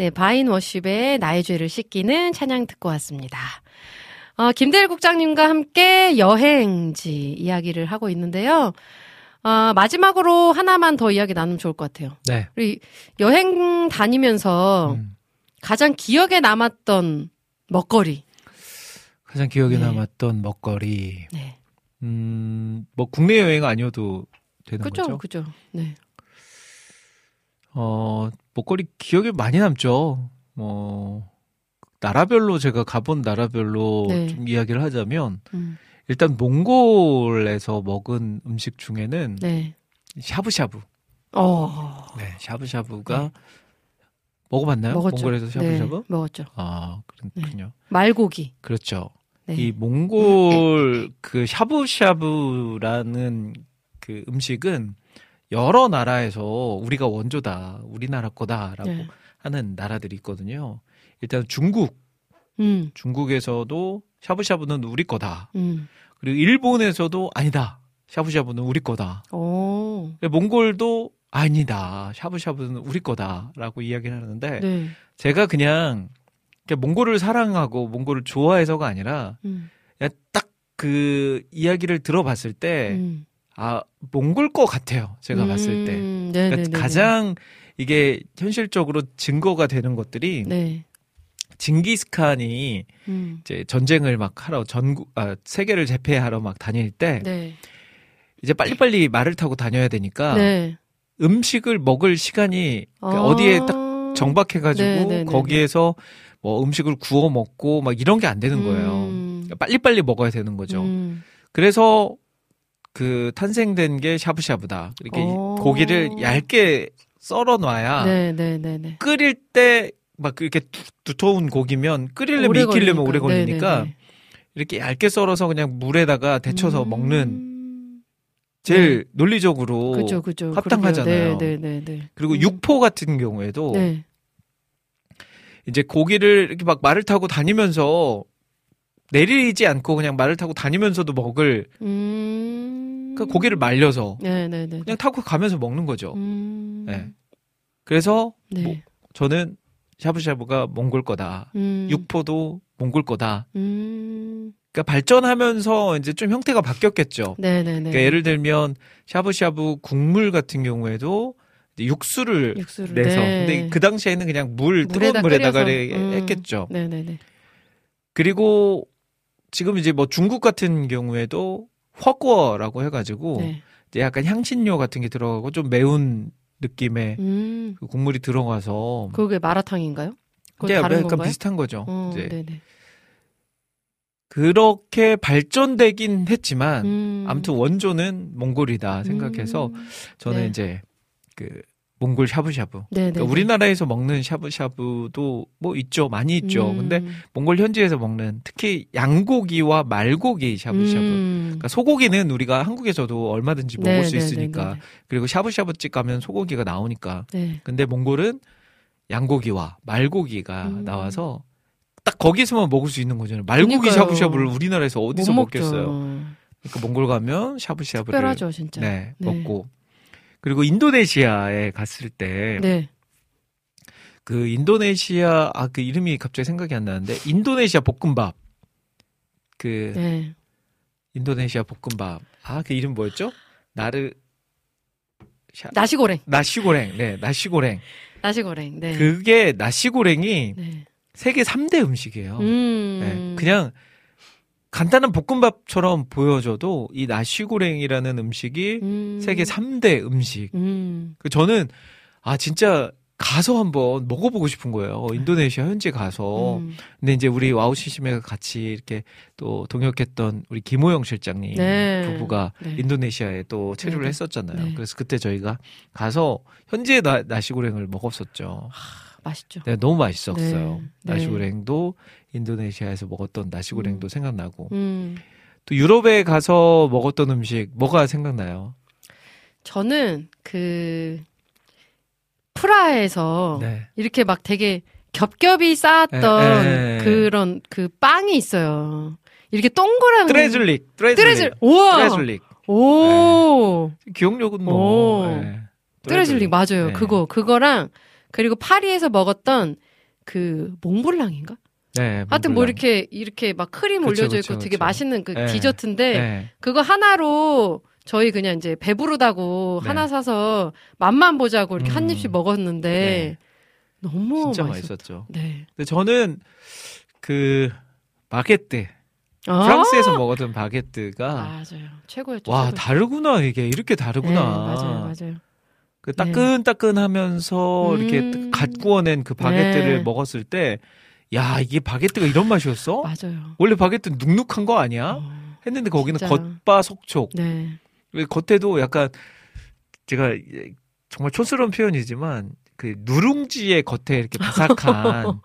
네, 바인워십의 나의 죄를 씻기는 찬양 듣고 왔습니다. 김대일 국장님과 함께 여행지 이야기를 하고 있는데요. 마지막으로 하나만 더 이야기 나누면 좋을 것 같아요. 네. 우리 여행 다니면서 가장 기억에 남았던 먹거리. 가장 기억에 네. 남았던 먹거리. 네. 뭐 국내 여행 아니어도 되는 그쵸, 거죠? 그죠, 그죠. 네. 먹거리 기억에 많이 남죠. 나라별로 제가 가본 나라별로 네. 좀 이야기를 하자면 일단 몽골에서 먹은 음식 중에는 네. 샤브샤브. 네, 샤브샤브가 네. 먹어봤나요? 먹었죠. 몽골에서 샤브샤브? 네, 먹었죠. 아, 그렇군요. 네. 말고기. 그렇죠. 네. 이 몽골 그 샤브샤브라는 그 음식은 여러 나라에서 우리가 원조다, 우리나라 거다라고 네. 하는 나라들이 있거든요. 일단 중국에서도 샤브샤브는 우리 거다. 그리고 일본에서도 아니다. 샤브샤브는 우리 거다. 오. 몽골도 아니다. 샤브샤브는 우리 거다라고 이야기를 하는데 네. 제가 그냥 몽골을 사랑하고 몽골을 좋아해서가 아니라 딱 그 이야기를 들어봤을 때 아, 몽골 거 같아요. 제가 봤을 때. 그러니까 가장 이게 현실적으로 증거가 되는 것들이 네. 징기스칸이 이제 전쟁을 막 하러 세계를 제패하러 막 다닐 때 네. 이제 빨리빨리 말을 타고 다녀야 되니까 네. 음식을 먹을 시간이 그러니까 어디에 딱 정박해가지고 네네네네. 거기에서 뭐 음식을 구워 먹고 막 이런 게 안 되는 거예요. 그러니까 빨리빨리 먹어야 되는 거죠. 그래서 그 탄생된 게 샤브샤브다. 이렇게 고기를 얇게 썰어 놔야 네네네네. 끓일 때 막 이렇게 두터운 고기면 끓이려면 익히려면 오래 걸리니까 네네네. 이렇게 얇게 썰어서 그냥 물에다가 데쳐서 먹는 제일 네. 논리적으로 그쵸. 합당하잖아요. 네네네네. 그리고 육포 같은 경우에도 네. 이제 고기를 이렇게 막 말을 타고 다니면서 내리지 않고 그냥 말을 타고 다니면서도 먹을 그러니까 고기를 말려서 네네네. 그냥 타고 가면서 먹는 거죠. 네. 그래서 네. 뭐 저는 샤브샤브가 몽골 거다. 육포도 몽골 거다. 그러니까 발전하면서 이제 좀 형태가 바뀌었겠죠. 네네네. 그러니까 예를 들면 샤브샤브 국물 같은 경우에도 육수를 내서 네. 근데 그 당시에는 그냥 뜨거운 물에다가 했겠죠. 네네네. 그리고 지금 이제 뭐 중국 같은 경우에도 헛꼬라고 해가지고 네. 이제 약간 향신료 같은 게 들어가고 좀 매운 느낌의 그 국물이 들어가서 그게 마라탕인가요? 그게 다른 약간 건가요? 비슷한 거죠. 이제 네네. 그렇게 발전되긴 했지만 아무튼 원조는 몽골이다 생각해서 저는 네. 이제 그 몽골 샤브샤브. 그러니까 우리나라에서 먹는 샤브샤브도 뭐 있죠. 많이 있죠. 근데 몽골 현지에서 먹는 특히 양고기와 말고기 샤브샤브. 그러니까 소고기는 우리가 한국에서도 얼마든지 먹을 수 있으니까. 그리고 샤브샤브집 가면 소고기가 나오니까. 네. 근데 몽골은 양고기와 말고기가 나와서 딱 거기서만 먹을 수 있는 거잖아요. 말고기 샤브샤브를 우리나라에서 어디서 먹겠어요. 그러니까 몽골 가면 샤브샤브를 특별하죠, 진짜. 네, 네. 먹고. 그리고 인도네시아에 갔을 때, 네. 그 인도네시아, 그 이름이 갑자기 생각이 안 나는데, 인도네시아 볶음밥. 인도네시아 볶음밥. 그 이름 뭐였죠? 나시고랭. 나시고랭. 네, 나시고랭. 나시고랭. 네. 그게 나시고랭이 네. 세계 3대 음식이에요. 네, 그냥 간단한 볶음밥처럼 보여줘도 이 나시고랭이라는 음식이 세계 3대 음식. 저는 진짜 가서 한번 먹어보고 싶은 거예요. 인도네시아 현지 가서. 근데 이제 우리 와우CCM 같이 이렇게 또 동역했던 우리 김호영 실장님 부부가 인도네시아에 또 체류를 했었잖아요. 그래서 그때 저희가 가서 현지의 나시고랭을 먹었었죠. 맛있죠. 네, 너무 맛있었어요. 나시고랭도 인도네시아에서 먹었던 나시고랭도 생각나고 또 유럽에 가서 먹었던 음식 뭐가 생각나요? 저는 그 프라하에서 이렇게 막 되게 겹겹이 쌓았던 그런 그 빵이 있어요. 이렇게 동그란 트레즐릭. 오. 기억력은 뭐. 트레즐릭 맞아요. 그거랑 그리고 파리에서 먹었던 그 몽블랑인가? 네, 하여튼 뭐 이렇게 막 크림 그쵸, 올려져 있고 그쵸, 되게 그쵸. 맛있는 그 네. 디저트인데 네. 그거 하나로 저희 그냥 이제 배부르다고 네. 하나 사서 맛만 보자고 이렇게 한 입씩 먹었는데 네. 너무 진짜 맛있었죠. 네. 근데 저는 그 바게트 프랑스에서 먹었던 바게트가 맞아요. 최고였죠. 와 최고였죠. 다르구나 이게 이렇게 다르구나. 네, 맞아요, 맞아요. 그 따끈따끈하면서 이렇게 갓 구워낸 그 바게트를 네. 먹었을 때. 야, 이게 바게트가 이런 맛이었어? 맞아요. 원래 바게트는 눅눅한 거 아니야? 했는데 거기는 진짜요. 겉바 속촉. 네. 겉에도 약간 제가 정말 촌스러운 표현이지만 그 누룽지의 겉에 이렇게 바삭한.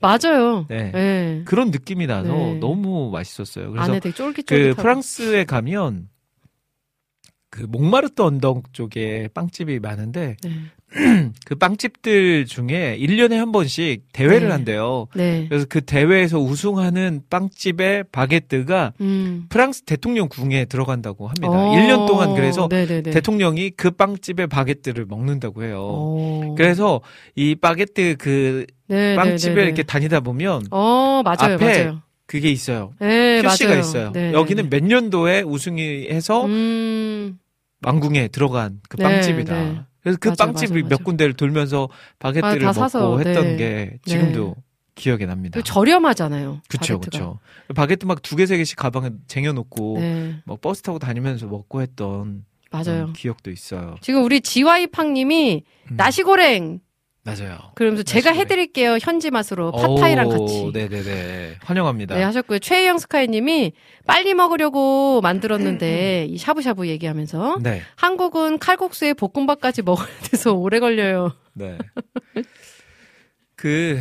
맞아요. 네. 네. 그런 느낌이 나서 네. 너무 맛있었어요. 그래서 안에 되게 쫄깃쫄깃하고. 그 프랑스에 가면 그 몽마르트 언덕 쪽에 빵집이 많은데 네. 그 빵집들 중에 1년에 한 번씩 대회를 네. 한대요. 네. 그래서 그 대회에서 우승하는 빵집의 바게트가 프랑스 대통령 궁에 들어간다고 합니다. 1년 동안 그래서 네네네. 대통령이 그 빵집의 바게트를 먹는다고 해요. 그래서 이 바게트 그 네, 빵집에 네네네. 이렇게 다니다 보면 맞아요, 앞에 맞아요. 그게 있어요. 네, 표시가 맞아요. 있어요. 네, 여기는 몇 년도에 우승이 해서 왕궁에 들어간 그 빵집이다. 네, 네. 그래서 그 빵집이 몇 군데를 돌면서 바게트를 먹고 사서, 했던 네. 게 지금도 네. 기억에 납니다. 저렴하잖아요. 그렇죠, 그렇죠. 바게트 막 2개, 3개씩 가방에 쟁여놓고 네. 막 버스 타고 다니면서 먹고 했던 맞아요. 기억도 있어요. 지금 우리 지와이팡님이 나시고랭 맞아요. 그러면서 제가 해드릴게요. 현지 맛으로 팟타이랑 같이. 네네네. 환영합니다. 네 하셨고요. 최혜영 스카이님이 빨리 먹으려고 만들었는데 이 샤브샤브 얘기하면서 네. 한국은 칼국수에 볶음밥까지 먹어야 돼서 오래 걸려요. 네. 그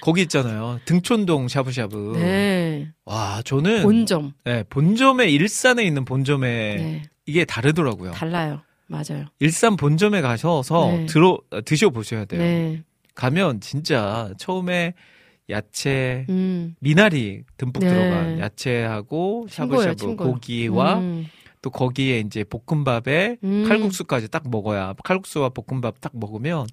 거기 있잖아요. 등촌동 샤브샤브. 네. 와 저는 본점. 네 본점에 일산에 있는 본점에 네. 이게 다르더라고요. 달라요. 맞아요. 일산 본점에 가셔서 네. 드셔보셔야 돼요. 네. 가면 진짜 처음에 야채, 미나리 듬뿍 네. 들어간 야채하고 샤브샤브 친구예요. 고기와 또 거기에 이제 볶음밥에 칼국수까지 딱 먹어야 칼국수와 볶음밥 딱 먹으면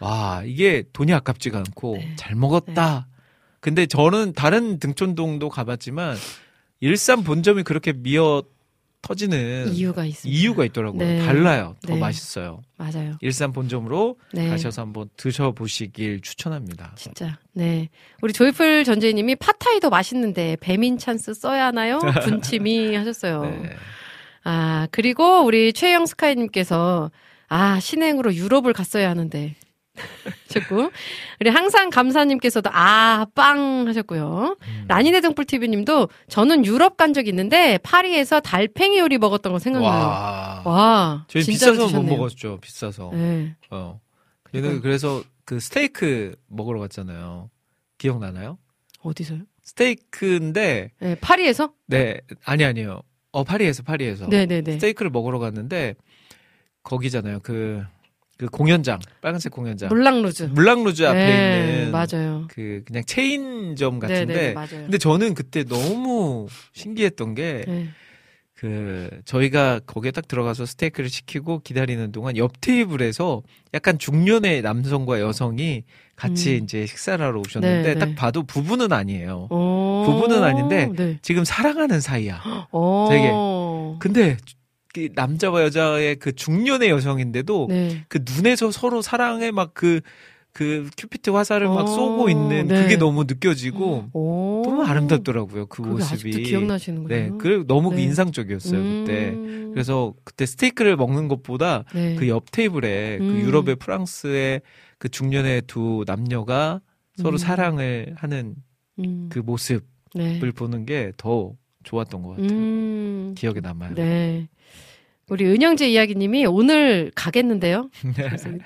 와 이게 돈이 아깝지가 않고 네. 잘 먹었다. 네. 근데 저는 다른 등촌동도 가봤지만 일산 본점이 그렇게 터지는 이유가 있더라고요. 네. 달라요. 더 네. 맛있어요. 맞아요. 일산 본점으로 네. 가셔서 한번 드셔보시길 추천합니다. 진짜. 네. 우리 조이풀 전재희님이 팟타이도 맛있는데 배민 찬스 써야 하나요? 군침이 하셨어요. 네. 아 그리고 우리 최영 스카이님께서 신행으로 유럽을 갔어야 하는데 하셨고 우리 항상 감사님께서도 빵 하셨고요. 라니네 등불TV님도 저는 유럽 간 적이 있는데 파리에서 달팽이 요리 먹었던 거 생각나요. 와 저희 비싸서 드셨네요. 못 먹었죠. 비싸서. 네. 얘는 그래서 그 스테이크 먹으러 갔잖아요. 기억나나요? 어디서요? 스테이크인데 네, 파리에서? 네. 아니요. 파리에서. 네네네. 스테이크를 먹으러 갔는데 거기잖아요. 그 공연장, 빨간색 공연장. 물랑루즈 앞에 네, 있는. 맞아요. 그냥 체인점 같은데. 네네, 맞아요. 근데 저는 그때 너무 신기했던 게, 네. 저희가 거기에 딱 들어가서 스테이크를 시키고 기다리는 동안 옆 테이블에서 약간 중년의 남성과 여성이 같이 이제 식사를 하러 오셨는데, 네, 딱 봐도 부부는 아니에요. 부부는 아닌데, 네. 지금 사랑하는 사이야. 되게. 근데, 남자와 여자의 그 중년의 여성인데도 네. 그 눈에서 서로 사랑의 막 그 큐피트 화살을 막 쏘고 있는 네. 그게 너무 느껴지고 너무 아름답더라고요. 그 모습이. 아직도 기억나시는군요. 네, 너무 네. 인상적이었어요 그때. 그래서 그때 스테이크를 먹는 것보다 네. 그 옆 테이블에 그 유럽의 프랑스의 그 중년의 두 남녀가 서로 사랑을 하는 그 모습을 네. 보는 게 더 좋았던 것 같아요. 기억에 남아요. 네. 우리 은영재 이야기님이 오늘 가겠는데요.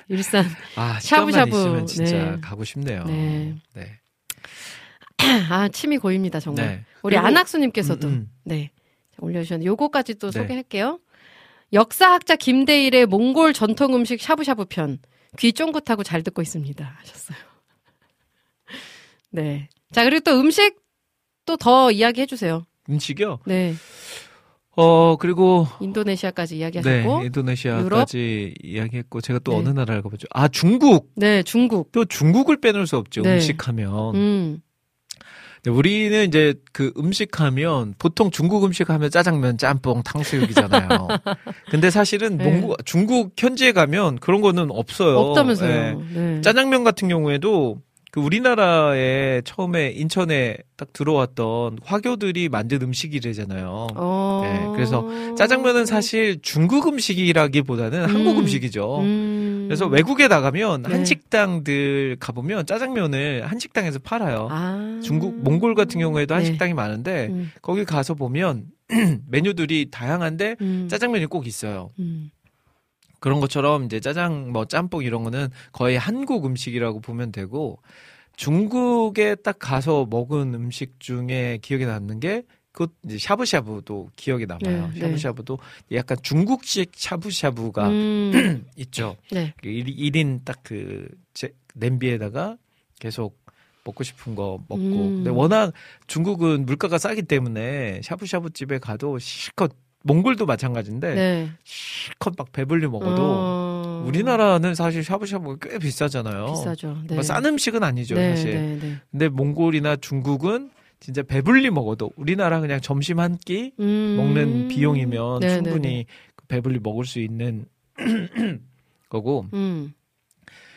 일산 샤브샤브 시간만 있으면 진짜 네. 가고 싶네요. 네. 네. 침이 고입니다 정말. 네. 우리 안학수님께서도 네 올려주셨는데 요거까지 또 네. 소개할게요. 역사학자 김대일의 몽골 전통 음식 샤브샤브 편 귀 쫑긋하고 잘 듣고 있습니다 하셨어요. 네. 자 그리고 또 음식 또 더 이야기해 주세요. 음식이요? 네. 그리고 인도네시아까지 이야기했고, 네, 인도네시아까지 유럽? 이야기했고, 제가 또 네. 어느 나라를 가보죠? 아, 중국. 네, 중국. 또 중국을 빼놓을 수 없죠. 네. 음식하면. 우리는 이제 그 음식하면 보통 중국 음식하면 짜장면, 짬뽕, 탕수육이잖아요. 근데 사실은 중국 현지에 가면 그런 거는 없어요. 없다면서요. 네. 네. 짜장면 같은 경우에도 그 우리나라에 처음에 인천에 딱 들어왔던 화교들이 만든 음식이래잖아요. 네, 그래서 짜장면은 사실 중국 음식이라기보다는 한국 음식이죠. 그래서 외국에 나가면 네. 한식당들 가보면 짜장면을 한식당에서 팔아요. 아. 중국, 몽골 같은 경우에도 한식당이 네. 많은데 거기 가서 보면 메뉴들이 다양한데 짜장면이 꼭 있어요. 그런 것처럼 이제 짜장, 뭐 짬뽕 이런 거는 거의 한국 음식이라고 보면 되고, 중국에 딱 가서 먹은 음식 중에 기억에 남는 게 그것 이제 샤브샤브도 기억에 남아요. 네, 샤브샤브도 네. 약간 중국식 샤브샤브가 있죠. 네. 1인 딱 그 냄비에다가 계속 먹고 싶은 거 먹고. 근데 워낙 중국은 물가가 싸기 때문에 샤브샤브 집에 가도 실컷, 몽골도 마찬가지인데 네. 실컷 막 배불리 먹어도 우리나라는 사실 샤브샤브가 꽤 비싸잖아요. 비싸죠. 네. 뭐 싼 음식은 아니죠. 네, 사실. 네, 네. 근데 몽골이나 중국은 진짜 배불리 먹어도 우리나라 그냥 점심 한 끼 먹는 비용이면 네, 충분히 네, 네. 배불리 먹을 수 있는 거고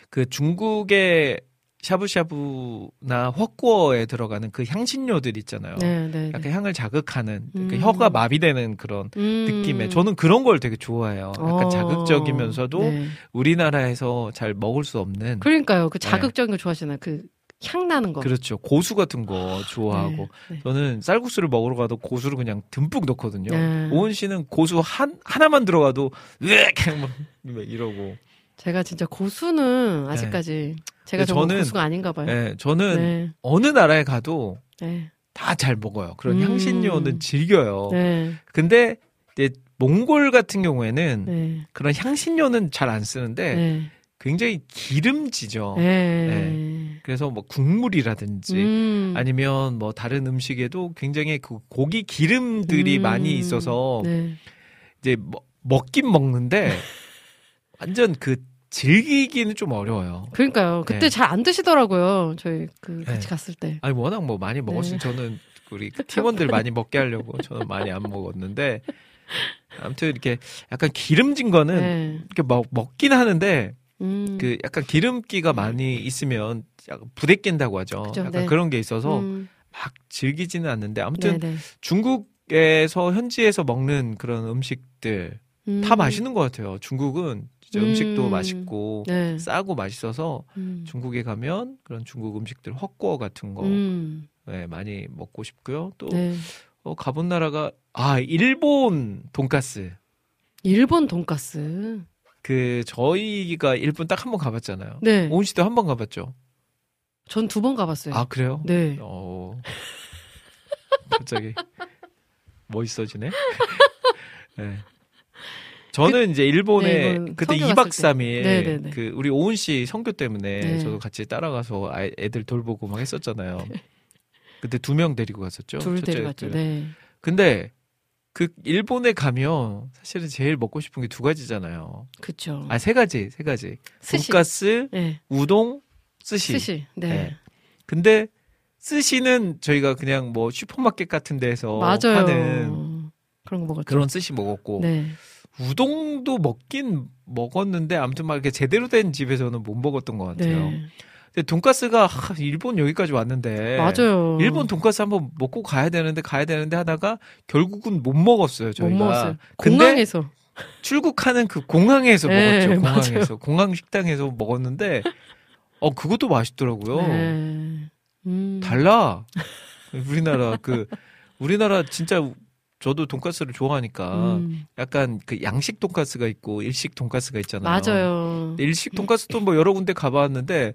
그 중국의 샤브샤브나 헛꼬에 들어가는 그 향신료들 있잖아요. 네, 네, 약간 네. 향을 자극하는 그 혀가 마비되는 그런 느낌에 저는 그런 걸 되게 좋아해요. 약간 자극적이면서도 네. 우리나라에서 잘 먹을 수 없는. 그러니까요. 그 자극적인 네. 거 좋아하시나요? 그 향 나는 거. 그렇죠. 고수 같은 거 좋아하고 네, 네. 저는 쌀국수를 먹으러 가도 고수를 그냥 듬뿍 넣거든요. 네. 오은 씨는 고수 하나만 들어가도 으악 막 이러고. 제가 진짜 고수는 아직까지 네. 제가 정말 고수가 아닌가 봐요. 네, 저는 네. 어느 나라에 가도 네. 다 잘 먹어요. 그런 향신료는 즐겨요. 네. 근데 이제 몽골 같은 경우에는 네. 그런 향신료는 잘 안 쓰는데 네. 굉장히 기름지죠. 네. 네. 그래서 뭐 국물이라든지 아니면 뭐 다른 음식에도 굉장히 그 고기 기름들이 많이 있어서 네. 이제 먹긴 먹는데 완전 그 즐기기는 좀 어려워요. 그러니까요. 그때 네. 잘 안 드시더라고요. 저희 그 같이 네. 갔을 때. 아니 워낙 뭐 많이 먹었으니 네. 저는 우리 팀원들 많이 먹게 하려고 저는 많이 안 먹었는데 아무튼 이렇게 약간 기름진 거는 네. 이렇게 먹긴 하는데 그 약간 기름기가 많이 있으면 약간 부대 낀다고 하죠. 그쵸? 약간 네. 그런 게 있어서 막 즐기지는 않는데 아무튼 네네. 중국에서 현지에서 먹는 그런 음식들 다 맛있는 것 같아요. 중국은 진짜 음식도 맛있고 네. 싸고 맛있어서 중국에 가면 그런 중국 음식들 헛꼬 같은 거 네, 많이 먹고 싶고요. 또 네. 가본 나라가 일본 돈가스. 일본 돈가스. 그 저희가 일본 딱 한 번 가봤잖아요. 네. 오은 씨도 한 번 가봤죠? 전 2번 가봤어요. 아 그래요? 네. 갑자기 멋있어지네. 네. 저는 이제 일본에 네, 일본 그때 2박 3일 그 우리 오은 씨 선교 때문에 네. 저도 같이 따라가서 애들 돌보고 막 했었잖아요. 네. 그때 2명 데리고 갔었죠. 2 데리고 갔죠. 네. 근데 그 일본에 가면 사실은 제일 먹고 싶은 게 2가지잖아요. 그렇죠. 아 3가지. 돈가스, 네. 우동, 스시. 네. 네. 근데 스시는 저희가 그냥 뭐 슈퍼마켓 같은 데서 맞아요. 파는 그런 거 먹었죠. 그런 스시 먹었고. 네. 우동도 먹긴 먹었는데 아무튼 막 이렇게 제대로 된 집에서는 못 먹었던 것 같아요. 네. 근데 돈가스가 일본 여기까지 왔는데 맞아요. 일본 돈가스 한번 먹고 가야 되는데 하다가 결국은 못 먹었어요. 저희가. 못 먹었어요. 공항에서 근데 출국하는 그 공항에서 네, 먹었죠. 맞아요. 공항 식당에서 먹었는데 그것도 맛있더라고요. 네. 달라. 우리나라 진짜 저도 돈가스를 좋아하니까 약간 그 양식 돈가스가 있고 일식 돈가스가 있잖아요. 맞아요. 일식 돈가스도 뭐 여러 군데 가봤는데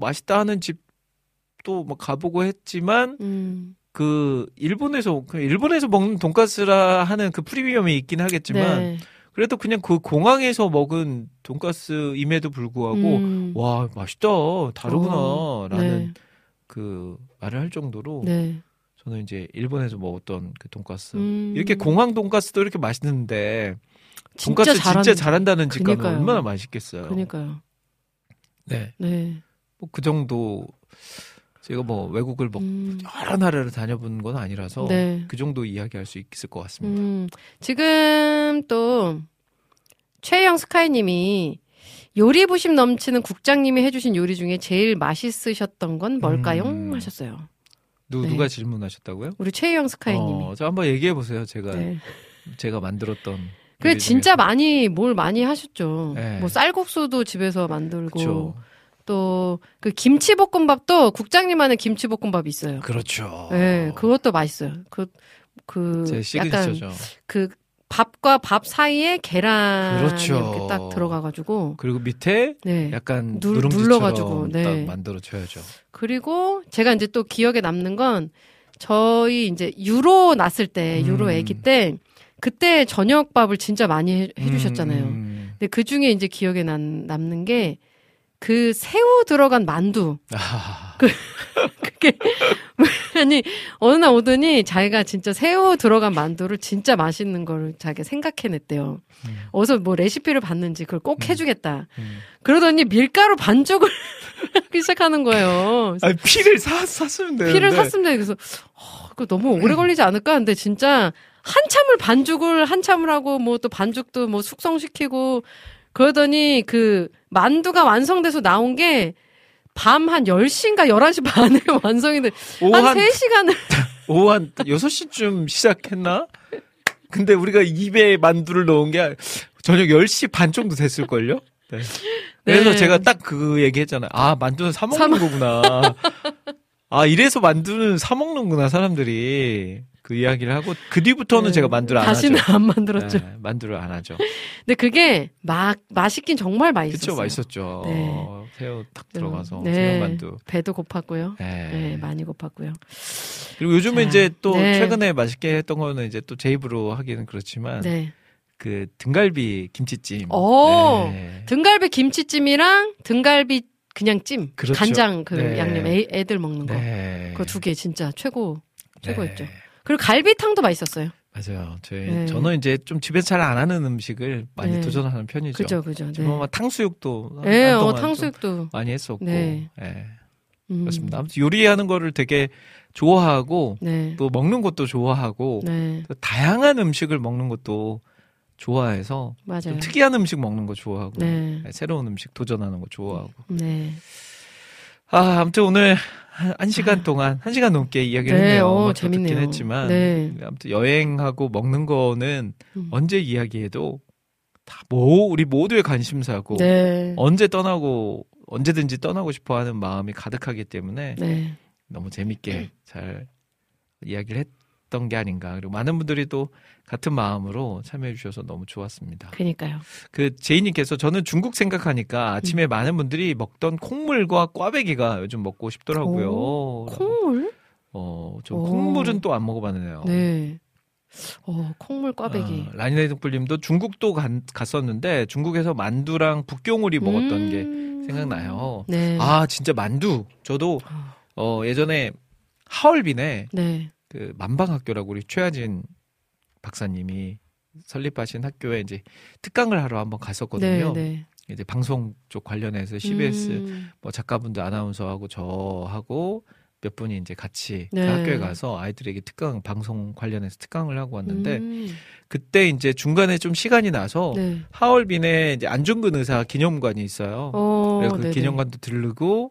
맛있다 하는 집도 막 가보고 했지만 그 일본에서 먹는 돈가스라 하는 그 프리미엄이 있긴 하겠지만 네. 그래도 그냥 그 공항에서 먹은 돈가스임에도 불구하고 와 맛있다 다르구나라는 네. 그 말을 할 정도로. 네. 저는 이제 일본에서 먹었던 그 돈가스 이렇게 공항 돈가스도 이렇게 맛있는데 돈가스 진짜 잘한다는 집 가면 얼마나 맛있겠어요. 그러니까요. 네. 네. 뭐 그 정도 제가 뭐 외국을 뭐 여러 나라를 다녀본 건 아니라서 네. 그 정도 이야기할 수 있을 것 같습니다. 지금 또 최영 스카이님이 요리 부심 넘치는 국장님이 해주신 요리 중에 제일 맛있으셨던 건 뭘까요? 하셨어요. 네. 누가 질문하셨다고요? 우리 최영 스카이님이. 저 한번 얘기해 보세요. 제가 네. 제가 만들었던. 그래 진짜 많이 뭘 많이 하셨죠. 네. 뭐 쌀국수도 집에서 만들고. 그쵸. 또 그 김치볶음밥도 국장님만의 김치볶음밥이 있어요. 그렇죠. 네, 그것도 맛있어요. 그 약간 그 밥과 밥 사이에 계란이 그렇죠. 이렇게 딱 들어가가지고 그리고 밑에 네. 약간 눌러가지고 네. 딱 만들어줘야죠. 그리고 제가 이제 또 기억에 남는 건 저희 이제 유로 났을 때 유로 아기 때 그때 저녁밥을 진짜 많이 해주셨잖아요. 근데 그 중에 이제 기억에 남는 게 그 새우 들어간 만두. 아. 그게 아니 어느 날 오더니 자기가 진짜 새우 들어간 만두를 진짜 맛있는 걸 자기가 생각해냈대요. 어디서 뭐 레시피를 봤는지 그걸 꼭 해주겠다. 그러더니 밀가루 반죽을 하기 시작하는 거예요. 아 피를 샀으면 되는데. 피를 샀으면 돼. 그래서 그거 너무 오래 걸리지 않을까? 근데 진짜 한참을 하고 뭐 또 반죽도 뭐 숙성시키고. 그러더니 그 만두가 완성돼서 나온 게 밤 한 10시인가 11시 반에 완성이 돼. 한 3시간을. 오후 한 6시쯤 시작했나? 근데 우리가 입에 만두를 넣은 게 저녁 10시 반 정도 됐을걸요? 네. 그래서 네. 제가 딱 그 얘기 했잖아요. 아, 만두는 사 먹는 거구나. 아, 이래서 만두는 사 먹는구나, 사람들이. 그 이야기를 하고 그 뒤부터는 네. 제가 만두를 안 다시는 하죠. 다시는 안 만들었죠. 네, 만두를 안 하죠. 근데 그게 막 맛있긴 정말 맛있었어요. 그렇죠, 맛있었죠. 네. 새우 탁 들어가서 네. 새우만두. 배도 고팠고요. 네. 네, 많이 고팠고요. 그리고 요즘에 자, 이제 또 네. 최근에 맛있게 했던 거는 이제 또 제 입으로 하기는 그렇지만 네. 그 등갈비 김치찜. 오, 네. 등갈비 김치찜이랑 등갈비 그냥 찜, 그렇죠. 간장 그 네. 양념 애들 먹는 거. 네. 그거 두 개 진짜 최고였죠. 네. 그리고 갈비탕도 맛있었어요. 맞아요. 네. 저는 이제 좀 집에서 잘 안 하는 음식을 많이 네. 도전하는 편이죠. 그죠. 네. 탕수육도. 네, 탕수육도. 많이 했었고. 네. 네. 그렇습니다. 아무튼 요리하는 거를 되게 좋아하고, 네. 또 먹는 것도 좋아하고, 네. 또 다양한 음식을 먹는 것도 좋아해서, 맞아요. 좀 특이한 음식 먹는 거 좋아하고, 네. 새로운 음식 도전하는 거 좋아하고. 네. 아, 아무튼 오늘 한 시간 넘게 이야기를 네, 했네요. 재밌긴 했지만. 네. 아무튼 여행하고 먹는 거는 언제 이야기해도 다 우리 모두의 관심사고 네. 언제든지 떠나고 싶어 하는 마음이 가득하기 때문에 네. 너무 재밌게 잘 이야기를 했던 게 아닌가. 그리고 많은 분들이 또 같은 마음으로 참여해 주셔서 너무 좋았습니다. 그러니까요. 그 제이님께서 저는 중국 생각하니까 아침에 많은 분들이 먹던 콩물과 꽈배기가 요즘 먹고 싶더라고요. 오, 콩물? 저 콩물은 또 안 먹어봤네요. 네. 콩물 꽈배기. 라니네 등불님도 중국도 갔었는데 중국에서 만두랑 북경오리 먹었던 게 생각나요. 네. 아 진짜 만두. 저도 예전에 하얼빈에 네. 그 만방학교라고 우리 최하진 박사님이 설립하신 학교에 이제 특강을 하러 한번 갔었거든요. 네네. 이제 방송 쪽 관련해서 CBS 뭐 작가분들 아나운서하고 저하고 몇 분이 이제 같이 네. 그 학교에 가서 아이들에게 방송 관련해서 특강을 하고 왔는데 그때 이제 중간에 좀 시간이 나서 네. 하얼빈에 이제 안중근 의사 기념관이 있어요. 그래서 그 기념관도 들르고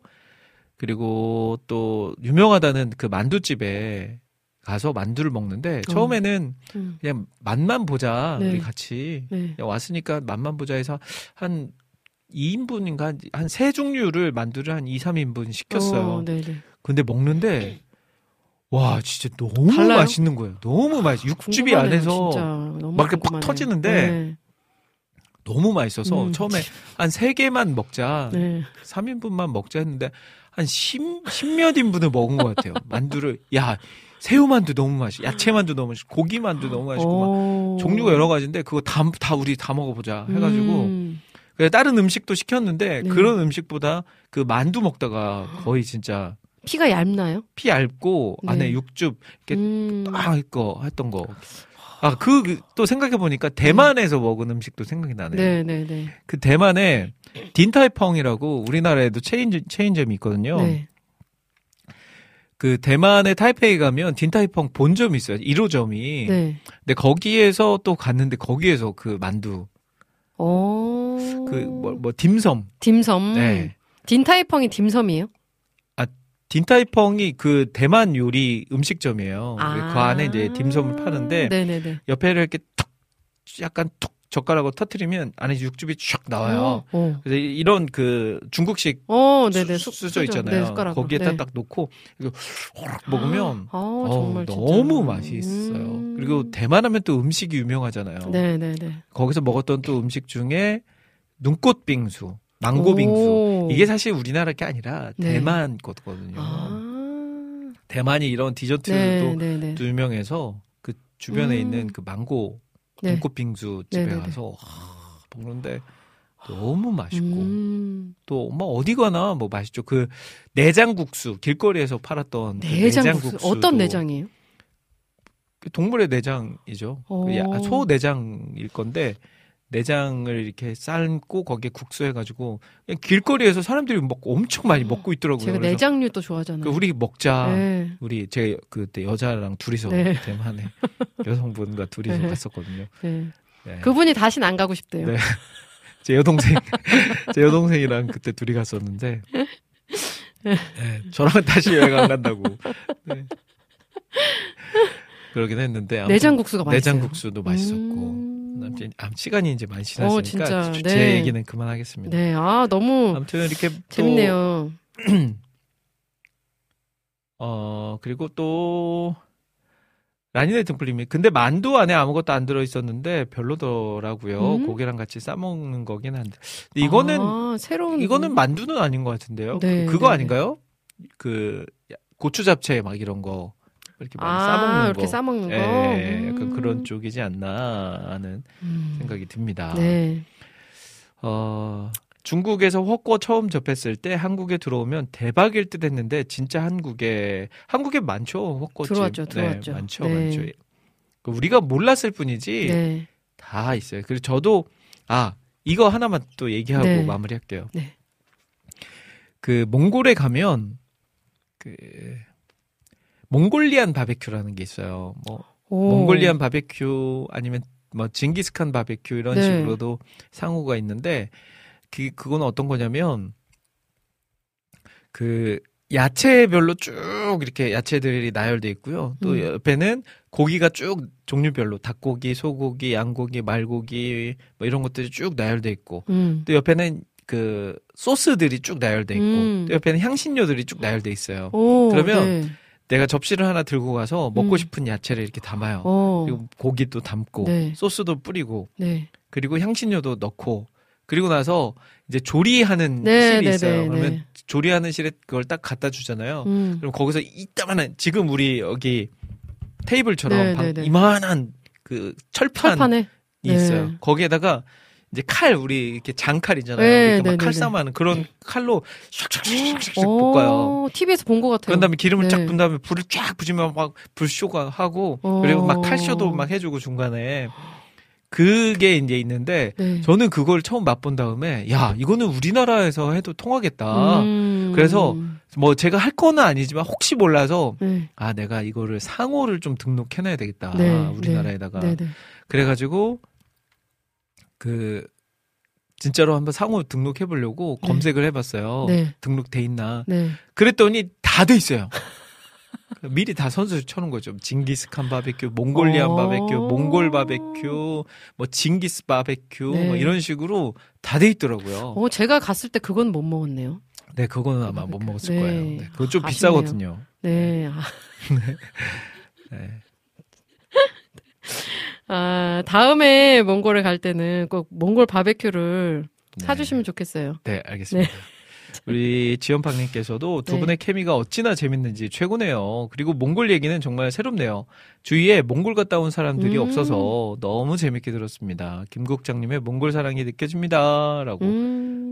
그리고 또 유명하다는 그 만두집에 가서 만두를 먹는데 처음에는 그냥 맛만 보자 네. 우리 같이 네. 왔으니까 맛만 보자 해서 한 2인분인가 한 3종류를 만두를 한 2, 3인분 시켰어요. 근데 먹는데 와 진짜 너무 달라요? 맛있는 거예요. 너무 맛있어. 육즙이 안에서 막 이렇게 팍 터지는데 네. 너무 맛있어서 처음에 한 3개만 먹자 네. 3인분만 먹자 했는데 한 10몇 인분을 먹은 것 같아요. 만두를 새우만두 너무 맛있고, 야채만두 너무 맛있고, 고기만두 너무 맛있고, 막 종류가 여러 가지인데, 그거 다 우리 다 먹어보자 해가지고, 다른 음식도 시켰는데, 네. 그런 음식보다 그 만두 먹다가 거의 진짜 피가 얇나요? 피 얇고 네. 안에 육즙 이렇게 딱 있고 했던 거. 아, 그 또 생각해 보니까 대만에서 먹은 음식도 생각이 나네요. 네네네. 그 대만에 딘타이펑이라고 우리나라에도 체인점이 있거든요. 네. 그 대만의 타이페이 가면 딘타이펑 본점이 있어요. 1호점이. 네. 근데 거기에서 또 갔는데 거기에서 그 만두. 오. 그 딤섬. 딤섬. 네. 딘타이펑이 딤섬이에요? 딘타이펑이 그 대만 요리 음식점이에요. 아~ 그 안에 이제 딤섬을 파는데 네네네. 옆에를 이렇게 툭 약간 툭 젓가락으로 터트리면 안에 육즙이 쫙 나와요. 그래서 이런 그 중국식 수저 있잖아요. 네, 거기에다 네. 딱 놓고 호락 먹으면 너무 맛있어요. 그리고 대만하면 또 음식이 유명하잖아요. 네네네. 거기서 먹었던 또 음식 중에 눈꽃 빙수. 망고 빙수. 이게 사실 우리나라 게 아니라 네. 대만 거거든요. 아~ 대만이 이런 디저트도 네, 네, 네. 유명해서 그 주변에 있는 그 망고 네. 눈꽃 빙수 집에 네, 네, 가서 먹는데 너무 맛있고 또 뭐 어디 가나 뭐 맛있죠. 그 내장국수 길거리에서 팔았던 내장국수 그 어떤 내장이에요? 동물의 내장이죠. 소 내장일 건데. 내장을 이렇게 삶고 거기에 국수해가지고 그냥 길거리에서 사람들이 먹고 엄청 많이 먹고 있더라고요. 제가 내장류 또 좋아하잖아요. 우리 먹자. 네. 제가 그때 여자랑 둘이서 대만에 여성분과 둘이서 갔었거든요. 네. 네. 그분이 다시는 안 가고 싶대요. 네. 제 여동생이랑 그때 둘이 갔었는데 네. 저랑은 다시 여행 안 간다고. 네. 그러긴 했는데 내장국수가 맛있어요. 내장국수도 맛있었고. 시간이 이제 많이 지났으니까 제 네. 얘기는 그만하겠습니다. 네, 아 너무 아무튼 이렇게 재밌네요. 또 그리고 또 라니네 등불님이 근데 만두 안에 아무것도 안 들어 있었는데 별로더라고요. 고기랑 같이 싸 먹는 거긴 한데 근데 이거는 새로운 이거는 만두는 아닌 것 같은데요. 네, 그거 네. 아닌가요? 그 고추 잡채 막 이런 거. 이렇게 많이 싸먹는 이렇게 거. 싸먹는 거. 예, 약간 그런 쪽이지 않나 하는 생각이 듭니다. 네. 중국에서 헛꼬 처음 접했을 때 한국에 들어오면 대박일 듯 했는데 진짜 한국에 많죠. 헛꼬집. 들어왔죠. 네, 많죠. 네. 많죠. 우리가 몰랐을 뿐이지 네. 다 있어요. 그리고 저도 이거 하나만 또 얘기하고 네. 마무리할게요. 네. 그 몽골에 가면 몽골리안 바베큐라는 게 있어요. 몽골리안 바베큐 아니면 징기스칸 바베큐 이런 네. 식으로도 상호가 있는데 그건 어떤 거냐면 그 야채별로 쭉 이렇게 야채들이 나열돼 있고요. 또 옆에는 고기가 쭉 종류별로 닭고기, 소고기, 양고기, 말고기 뭐 이런 것들이 쭉 나열돼 있고 또 옆에는 그 소스들이 쭉 나열돼 있고 또 옆에는 향신료들이 쭉 나열돼 있어요. 그러면 내가 접시를 하나 들고 가서 먹고 싶은 야채를 이렇게 담아요. 그리고 고기도 담고 네. 소스도 뿌리고 네. 그리고 향신료도 넣고 그리고 나서 이제 조리하는 실이 있어요. 그러면 조리하는 실에 그걸 딱 갖다 주잖아요. 그럼 거기서 이따만한 지금 우리 여기 테이블처럼 이만한 그 철판이 있어요. 거기에다가 이제 칼 우리 이렇게 장칼이잖아요. 이렇게 막 칼싸움하는 그런 칼로 샥샥샥샥 볶아요. TV에서 본 것 같아요. 그런 다음에 기름을 쫙 붓은 다음에 불을 쫙 붙이면 막 불쇼가 하고 그리고 막 칼쇼도 막 해주고 중간에 그게 이제 있는데 저는 그걸 처음 맛본 다음에 이거는 우리나라에서 해도 통하겠다. 그래서 뭐 제가 할 거는 아니지만 혹시 몰라서 내가 이거를 상호를 좀 등록해놔야 되겠다. 우리나라에다가 그래가지고 진짜로 한번 상호 등록해보려고 검색을 해봤어요. 등록돼 있나. 그랬더니 다 돼 있어요. 미리 다 선수를 쳐놓은 거죠. 징기스칸 바베큐, 몽골리안 바베큐, 몽골 바베큐, 뭐 징기스 바베큐, 뭐 이런 식으로 다 돼 있더라고요. 제가 갔을 때 그건 못 먹었네요. 네, 그건 아마 못 먹었을 거예요. 네, 그건 좀 비싸거든요. 네. 네. 다음에 몽골에 갈 때는 꼭 몽골 바베큐를 사주시면 좋겠어요. 네, 알겠습니다. 우리 지연팡님께서도 두 분의 케미가 어찌나 재밌는지 최고네요. 그리고 몽골 얘기는 정말 새롭네요. 주위에 몽골 갔다 온 사람들이 없어서 너무 재밌게 들었습니다. 김국장님의 몽골 사랑이 느껴집니다. 라고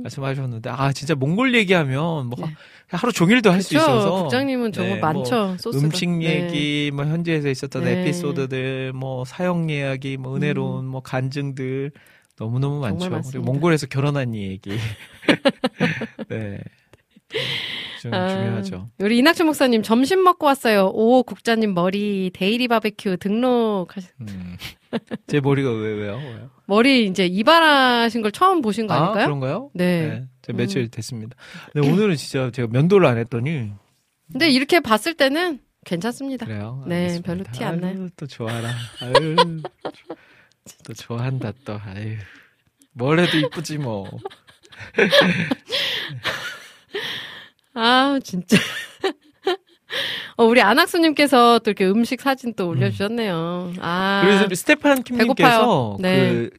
말씀하셨는데 아 진짜 몽골 얘기하면 뭐 네. 하루 종일도 할 수 있어서 국장님은 정말 네, 많죠 뭐 소스가. 음식 얘기, 네. 뭐 현지에서 있었던 네. 에피소드들, 뭐 사형 이야기, 뭐 은혜로운 뭐 간증들 너무너무 많죠. 그리고 몽골에서 결혼한 얘기. 네. 좀 중요하죠. 우리 이낙준 목사님 점심 먹고 왔어요. 오 국장님 머리 데이리 바베큐 등록하셨. 제 머리가 왜요? 머리 이제 이발하신 걸 처음 보신 거 아닐까요? 아, 그런가요? 네. 네 제가 며칠 됐습니다. 근데 오늘은 진짜 제가 면도를 안 했더니. 근데 이렇게 봤을 때는 괜찮습니다. 그래요? 네, 별로 티 안 나요. 또 좋아라. 아유, 또 좋아한다 또. 아유, 뭘 해도 이쁘지 뭐. 아, 진짜. 우리 안학수님께서 또 이렇게 음식 사진 또 올려주셨네요. 아. 그래서 우리 스테판 킴님께서 네.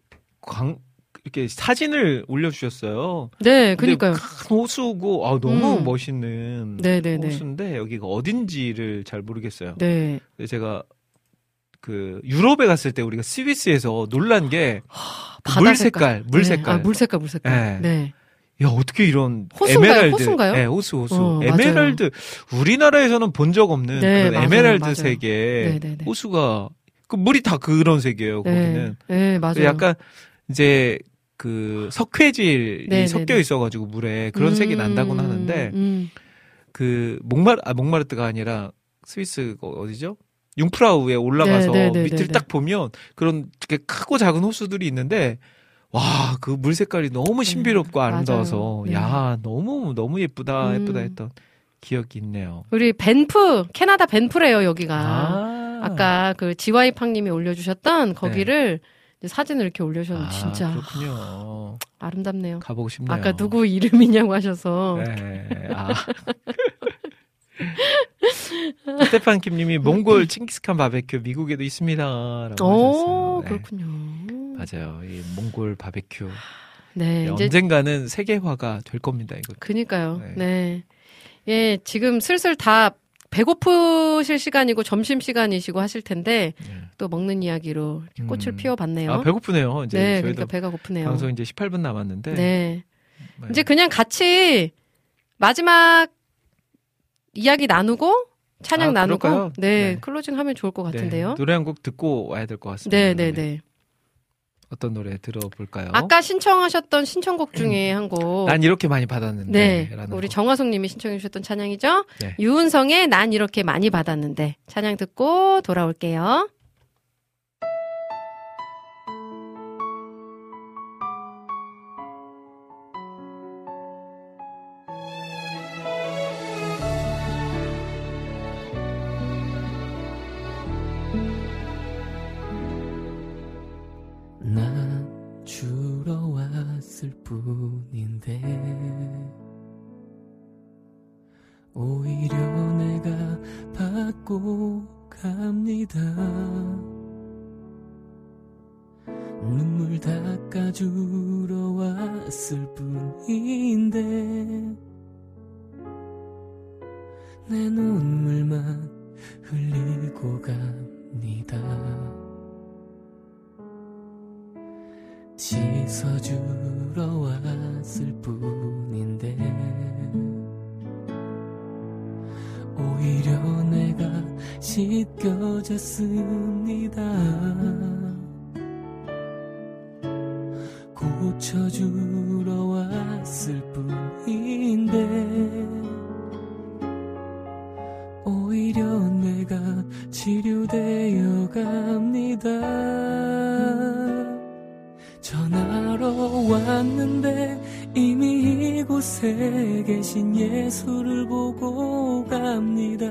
이렇게 사진을 올려주셨어요. 네, 그니까요. 큰 호수고, 아, 너무 멋있는 네네네. 호수인데, 여기가 어딘지를 잘 모르겠어요. 네. 제가 유럽에 갔을 때 우리가 스위스에서 놀란 게, 물 색깔. 네. 아, 물 색깔. 네. 네. 야, 어떻게 이런 호수인가요? 에메랄드. 호수인가요? 네, 호수. 에메랄드. 맞아요. 우리나라에서는 본 적 없는 네, 그런 맞아요, 에메랄드 색의 호수가, 그 물이 다 그런 색이에요, 네. 거기는. 네, 맞아요. 약간, 이제, 석회질이 네, 섞여 네, 있어가지고 물에 그런 색이 난다고는 하는데, 목마르트가 아니라 스위스 어디죠? 융프라우에 올라가서 밑을 딱 보면 그런 되게 크고 작은 호수들이 있는데, 와, 그 물 색깔이 너무 신비롭고 아름다워서, 네. 야, 너무 예쁘다 했던 기억이 있네요. 우리 벤프, 캐나다 벤프래요, 여기가. 아. 아까 그 지와이팡님이 올려주셨던 거기를 네. 사진을 이렇게 올려주셨는데, 아, 진짜. 그렇군요. 아름답네요. 가보고 싶네요. 아까 누구 이름이냐고 하셔서. 네. 아. 스테판 김님이 몽골 징기스칸 바베큐 미국에도 있습니다라고 하셨어요. 네. 그렇군요. 맞아요. 이 몽골 바베큐. 네. 언젠가는 세계화가 될 겁니다, 이거. 그니까요. 네. 네. 예, 지금 슬슬 다 배고프실 시간이고 점심 시간이시고 하실 텐데 또 먹는 이야기로 꽃을 피워봤네요. 아, 배고프네요. 이제 네, 그러니까 배가 고프네요. 방송 이제 18분 남았는데. 네. 네. 이제 그냥 같이 마지막 이야기 나누고 찬양 나누고 네, 클로징 하면 좋을 것 같은데요. 네, 노래 한 곡 듣고 와야 될 것 같습니다. 네. 어떤 노래 들어볼까요? 아까 신청하셨던 신청곡 중에 한 곡. 난 이렇게 많이 받았는데. 네. 우리 정화송님이 신청해 주셨던 찬양이죠. 네. 유은성의 난 이렇게 많이 받았는데. 찬양 듣고 돌아올게요. 뿐인데 오히려 내가 받고 갑니다. 눈물 닦아주러 왔을 뿐인데 내 눈물만 흘리고 갑니다. 씻어주러 왔을 뿐인데 오히려 내가 씻겨졌습니다. 고쳐주러 왔을 뿐인데 오히려 내가 치료되어 갑니다. 전하러 왔는데 이미 이곳에 계신 예수를 보고 갑니다.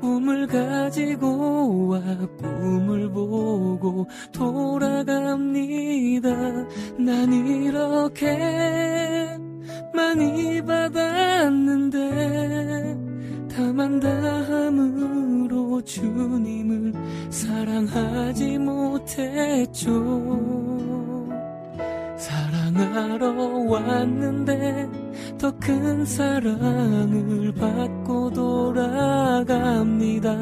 꿈을 가지고 와 꿈을 보고 돌아갑니다. 난 이렇게 많이 받았는데 다만 다함으로 주님을 사랑하지 못했죠. 사랑하러 왔는데 더 큰 사랑을 받고 돌아갑니다.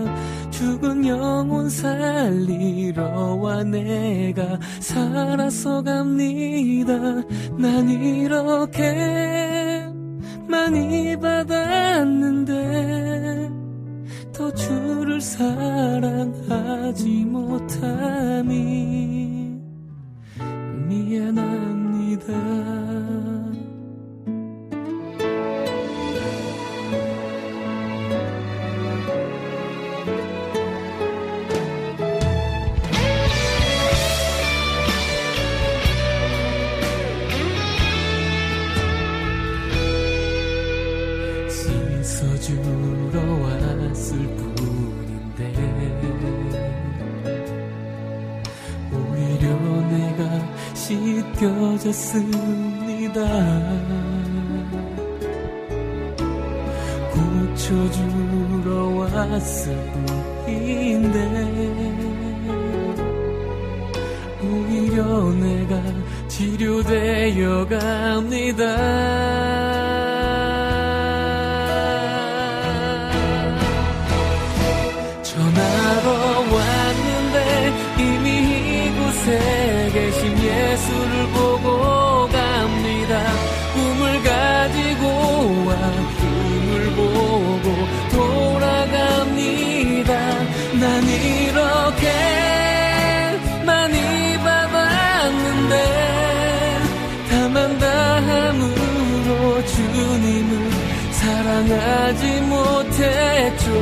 죽은 영혼 살리러 와 내가 살아서 갑니다. 난 이렇게 많이 받았는데 더 주를 사랑하지 못하니 미안합니다. 주러 왔을 뿐인데 오히려 내가 씻겨졌습니다. 고쳐주러 왔을 뿐인데 오히려 내가 치료되어 갑니다. 세 계신 예수를 보고 갑니다. 꿈을 가지고 와 꿈을 보고 돌아갑니다. 난 이렇게 많이 받았는데 다만 다함으로 주님을 사랑하지 못했죠.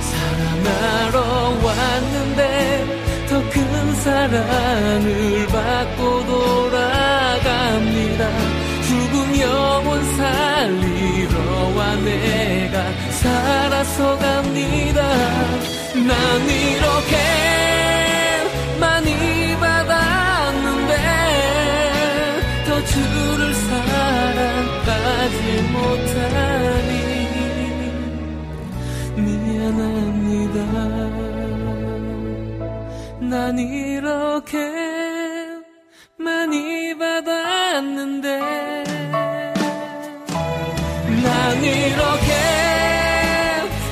사랑하러 왔는데 더 큰 사랑을 받고 돌아갑니다. 죽은 영혼 살리러 와 내가 살아서 갑니다. 난 이렇게 많이 받았는데 더 주를 사랑하지 못하니 미안합니다. 난 이렇게 많이 받았는데 난 이렇게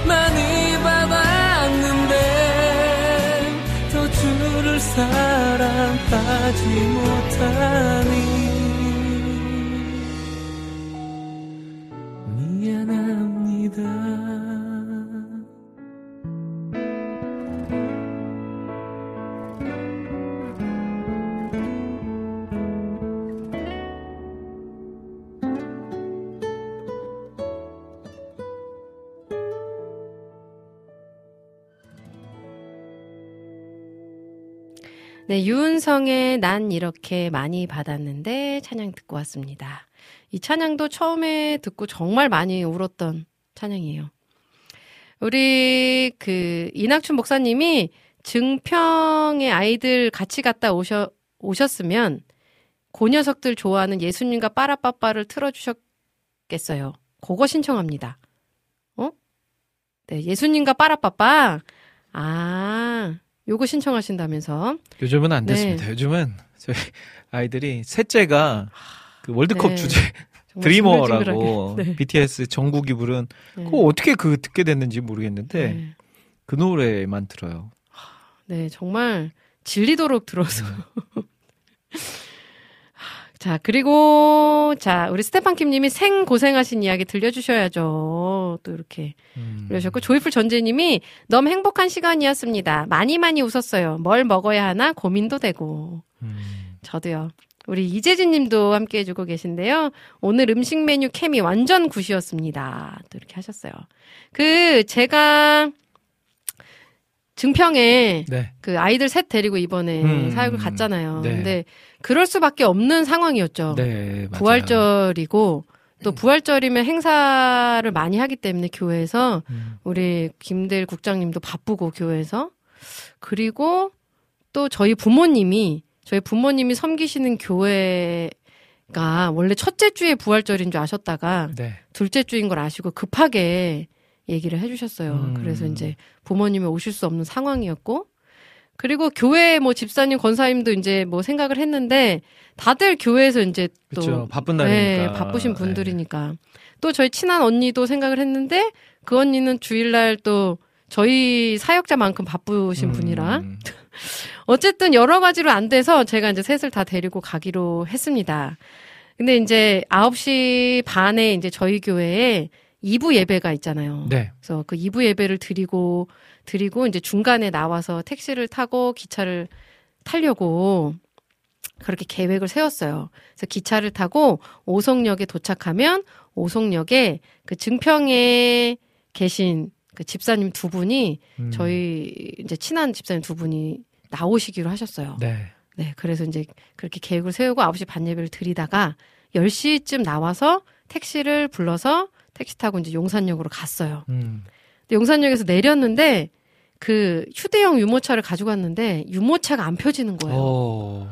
많이 받았는데 더 주를 사랑하지 못하니 미안합니다. 네, 유은성의 난 이렇게 많이 받았는데 찬양 듣고 왔습니다. 이 찬양도 처음에 듣고 정말 많이 울었던 찬양이에요. 우리 그 이낙춘 목사님이 증평에 아이들 같이 갔다 오셨으면 그 녀석들 좋아하는 예수님과 빠라빠빠를 틀어주셨겠어요. 그거 신청합니다. 어? 네, 예수님과 빠라빠빠. 아... 요거 신청하신다면서. 요즘은 안 됐습니다. 네. 요즘은 저희 아이들이 셋째가 그 월드컵 네. 주제 드리머라고 네. BTS 정국이 부른 네. 그거 어떻게 그 듣게 됐는지 모르겠는데 네. 그 노래만 들어요. 네, 정말 질리도록 들어서. 자, 그리고 자, 우리 스테판킴 님이 생 고생하신 이야기 들려주셔야죠. 또 이렇게 그러셨고 조이풀 전재 님이 너무 행복한 시간이었습니다. 많이 많이 웃었어요. 뭘 먹어야 하나 고민도 되고. 저도요. 우리 이재진 님도 함께 해주고 계신데요. 오늘 음식 메뉴 캠이 완전 굿이었습니다. 또 이렇게 하셨어요. 그 제가 증평에 네. 그 아이들 셋 데리고 이번에 사역을 갔잖아요. 네. 근데 그럴 수밖에 없는 상황이었죠. 네, 부활절이고 또 부활절이면 행사를 많이 하기 때문에 교회에서 우리 김대일 국장님도 바쁘고 교회에서 그리고 또 저희 부모님이 섬기시는 교회가 원래 첫째 주에 부활절인 줄 아셨다가 네. 둘째 주인 걸 아시고 급하게 얘기를 해주셨어요. 그래서 이제 부모님이 오실 수 없는 상황이었고, 그리고 교회 뭐 집사님, 권사님도 이제 뭐 생각을 했는데 다들 교회에서 이제 또 그쵸, 바쁜 날이니까 네, 바쁘신 분들이니까 네. 또 저희 친한 언니도 생각을 했는데 그 언니는 주일날 또 저희 사역자만큼 바쁘신 분이라 어쨌든 여러 가지로 안 돼서 제가 이제 셋을 다 데리고 가기로 했습니다. 근데 이제 9시 반에 이제 저희 교회에 2부 예배가 있잖아요. 네. 그래서 그 2부 예배를 드리고 이제 중간에 나와서 택시를 타고 기차를 타려고 그렇게 계획을 세웠어요. 그래서 기차를 타고 오송역에 도착하면 오송역에 그 증평에 계신 그 집사님 두 분이 저희 이제 친한 집사님 두 분이 나오시기로 하셨어요. 네. 네, 그래서 이제 그렇게 계획을 세우고 9시 반 예배를 드리다가 10시쯤 나와서 택시를 불러서 택시 타고 이제 용산역으로 갔어요. 근데 용산역에서 내렸는데 그 휴대용 유모차를 가지고 왔는데 유모차가 안 펴지는 거예요. 오.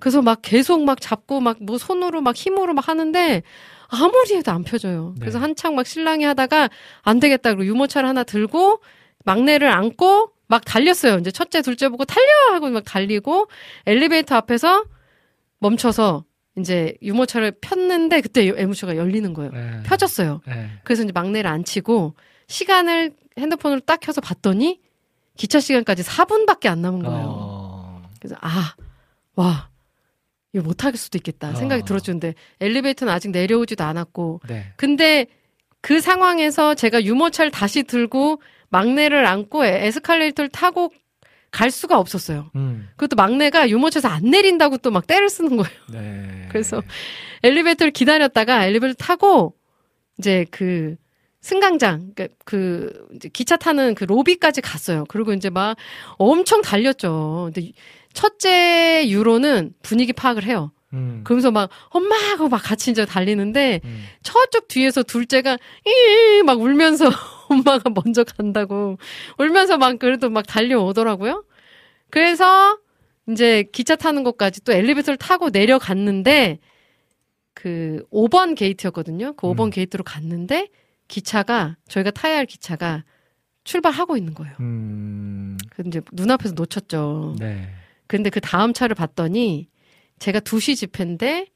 그래서 막 계속 막 잡고 막 뭐 손으로 막 힘으로 막 하는데 아무리 해도 안 펴져요. 네. 그래서 한창 막 실랑이 하다가 안 되겠다 그러고 유모차를 하나 들고 막내를 안고 막 달렸어요. 이제 첫째, 둘째 보고 달려! 하고 막 달리고 엘리베이터 앞에서 멈춰서 이제 유모차를 폈는데 그때 유모차가 열리는 거예요. 네. 펴졌어요. 네. 그래서 이제 막내를 안 치고 시간을 핸드폰으로 딱 켜서 봤더니 기차 시간까지 4분밖에 안 남은 거예요. 그래서 아, 와. 이거 못할 수도 있겠다 생각이 들었는데 엘리베이터는 아직 내려오지도 않았고 네. 근데 그 상황에서 제가 유모차를 다시 들고 막내를 안고 에스컬레이터를 타고 갈 수가 없었어요. 그것도 막내가 유모차에서 안 내린다고 또 막 떼를 쓰는 거예요. 네. 그래서 엘리베이터를 기다렸다가 엘리베이터를 타고 이제 그 승강장 그 이제 기차 타는 그 로비까지 갔어요. 그리고 이제 막 엄청 달렸죠. 근데 첫째 유로는 분위기 파악을 해요. 그러면서 막 엄마 하고 막 같이 이제 달리는데 저쪽 뒤에서 둘째가 막 울면서 엄마가 먼저 간다고 울면서 막 그래도 막 달려오더라고요. 그래서 이제 기차 타는 것까지 또 엘리베이터를 타고 내려갔는데 그 5번 게이트였거든요. 그 5번 게이트로 갔는데 기차가 저희가 타야 할 기차가 출발하고 있는 거예요. 근데 이제 눈앞에서 놓쳤죠. 네. 근데 그 다음 차를 봤더니 제가 2시 집회인데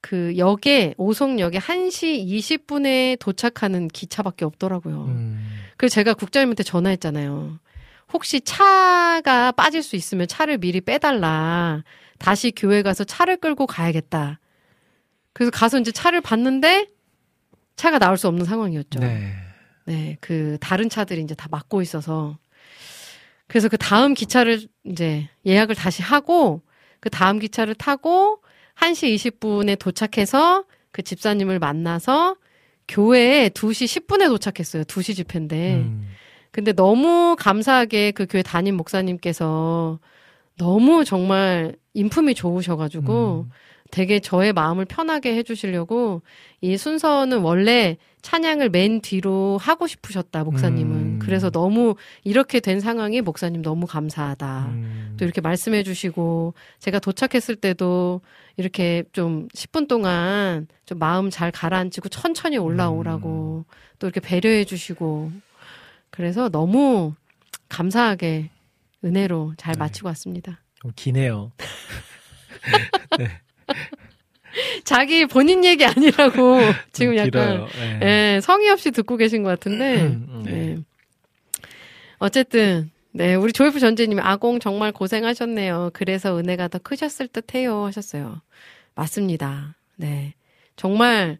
그 역에 오송역에 1시 20분에 도착하는 기차밖에 없더라고요. 그래서 제가 국장님한테 전화했잖아요. 혹시 차가 빠질 수 있으면 차를 미리 빼달라. 다시 교회 가서 차를 끌고 가야겠다. 그래서 가서 이제 차를 봤는데 차가 나올 수 없는 상황이었죠. 네. 네, 그 다른 차들이 이제 다 막고 있어서 그래서 그 다음 기차를 이제 예약을 다시 하고 그 다음 기차를 타고 1시 20분에 도착해서 그 집사님을 만나서 교회에 2시 10분에 도착했어요. 2시 집회인데. 근데 너무 감사하게 그 교회 담임 목사님께서 너무 정말 인품이 좋으셔가지고 되게 저의 마음을 편하게 해주시려고 이 순서는 원래 찬양을 맨 뒤로 하고 싶으셨다 목사님은 그래서 너무 이렇게 된 상황이 목사님 너무 감사하다 또 이렇게 말씀해 주시고 제가 도착했을 때도 이렇게 좀 10분 동안 좀 마음 잘 가라앉히고 천천히 올라오라고 또 이렇게 배려해 주시고 그래서 너무 감사하게 은혜로 잘 마치고 왔습니다. 좀 기네요. 네. 자기 본인 얘기 아니라고 지금 약간 네. 예, 성의 없이 듣고 계신 것 같은데 네. 어쨌든 네 우리 조이프 전재님이 아공 정말 고생하셨네요. 그래서 은혜가 더 크셨을 듯해요 하셨어요. 맞습니다. 네 정말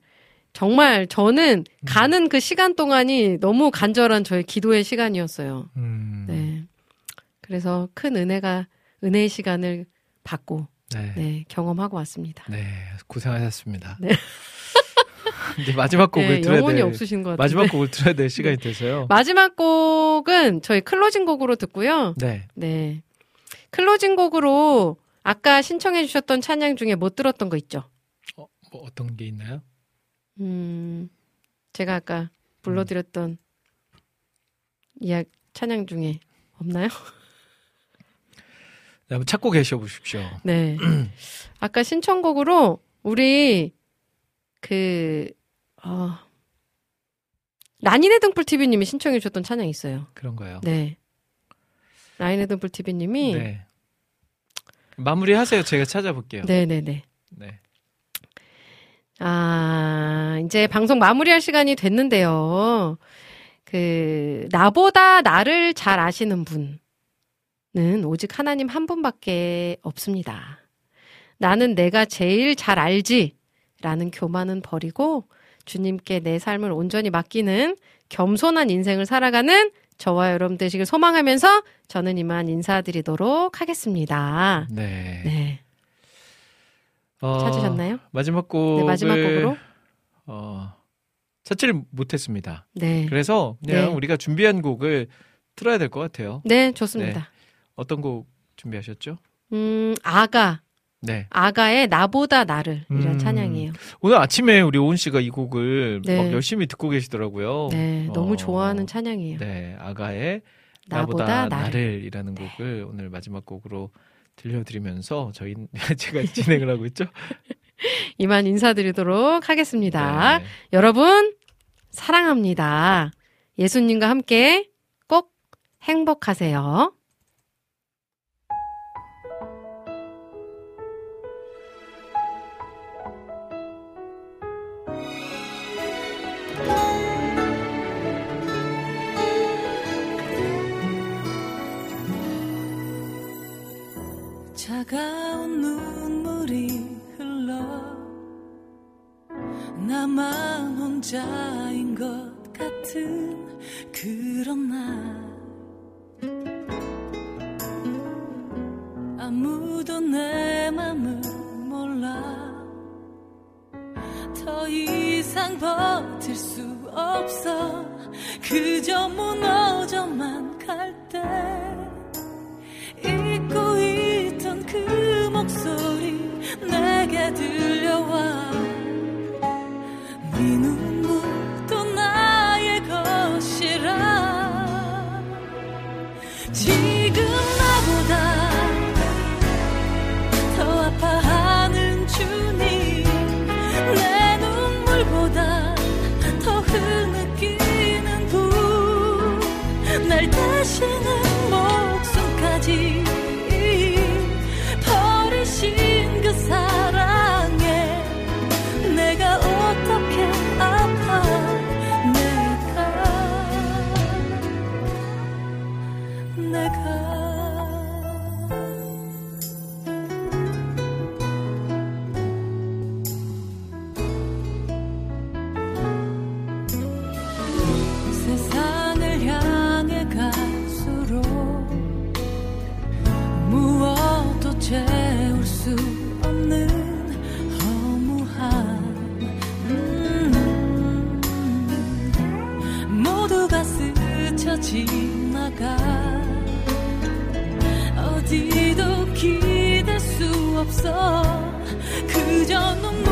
저는 가는 그 시간 동안이 너무 간절한 저의 기도의 시간이었어요. 네 그래서 큰 은혜의 시간을 받고. 네. 네, 경험하고 왔습니다. 네, 고생하셨습니다. 네. 이제 마지막 곡을 네, 들어야 영혼이 없으신 것 같은데. 마지막 곡을 들어야 될 시간이 돼서요. 마지막 곡은 저희 클로징 곡으로 듣고요. 네. 네. 클로징 곡으로 아까 신청해 주셨던 찬양 중에 못 들었던 거 있죠? 뭐 어떤 게 있나요? 제가 아까 불러드렸던 이야 찬양 중에 없나요? 한번 찾고 계셔보십시오. 네. 아까 신청곡으로 우리 라니네 등불 TV님이 신청해 주셨던 찬양이 있어요. 그런 거예요. 네. 라니네 등불 TV님이 네. 마무리하세요. 제가 찾아볼게요. 네네네. 네. 이제 방송 마무리할 시간이 됐는데요. 그 나보다 나를 잘 아시는 분은 오직 하나님 한 분밖에 없습니다. 나는 내가 제일 잘 알지 라는 교만은 버리고 주님께 내 삶을 온전히 맡기는 겸손한 인생을 살아가는 저와 여러분 되시길 소망하면서 저는 이만 인사드리도록 하겠습니다. 네. 네. 찾으셨나요? 마지막 곡을 네, 마지막 곡으로 찾지를 못했습니다. 네. 그래서 그냥 네. 우리가 준비한 곡을 틀어야 될 것 같아요. 네, 좋습니다. 네. 어떤 곡 준비하셨죠? 아가. 네. 아가의 나보다 나를 이런 찬양이에요. 오늘 아침에 우리 오은 씨가 이 곡을 네. 막 열심히 듣고 계시더라고요. 네, 너무 좋아하는 찬양이에요. 네, 아가의 나보다 나를이라는 네. 곡을 오늘 마지막 곡으로 들려드리면서 제가 진행을 하고 있죠. 이만 인사드리도록 하겠습니다. 네. 여러분 사랑합니다. 예수님과 함께 꼭 행복하세요. 차가운 눈물이 흘러 나만 혼자인 것 같은 그런 날 아무도 내 맘을 몰라 더 이상 버틸 수 없어 그저 무너져만 갈 때 잊고 있던 그 목소리 내게 들려와 네 눈물도 나의 것이라 지금 나보다 더 아파하는 주님 내 눈물보다 더 흐느끼는 분 날 대신해 버리신 그 사랑에 내가 어떻게 아파 내가 세상을 향해 갈수록 무엇도 채울 수 없는 허무함 모두가 스쳐 지나가 어디도 기댈 수 없어 그저 눈물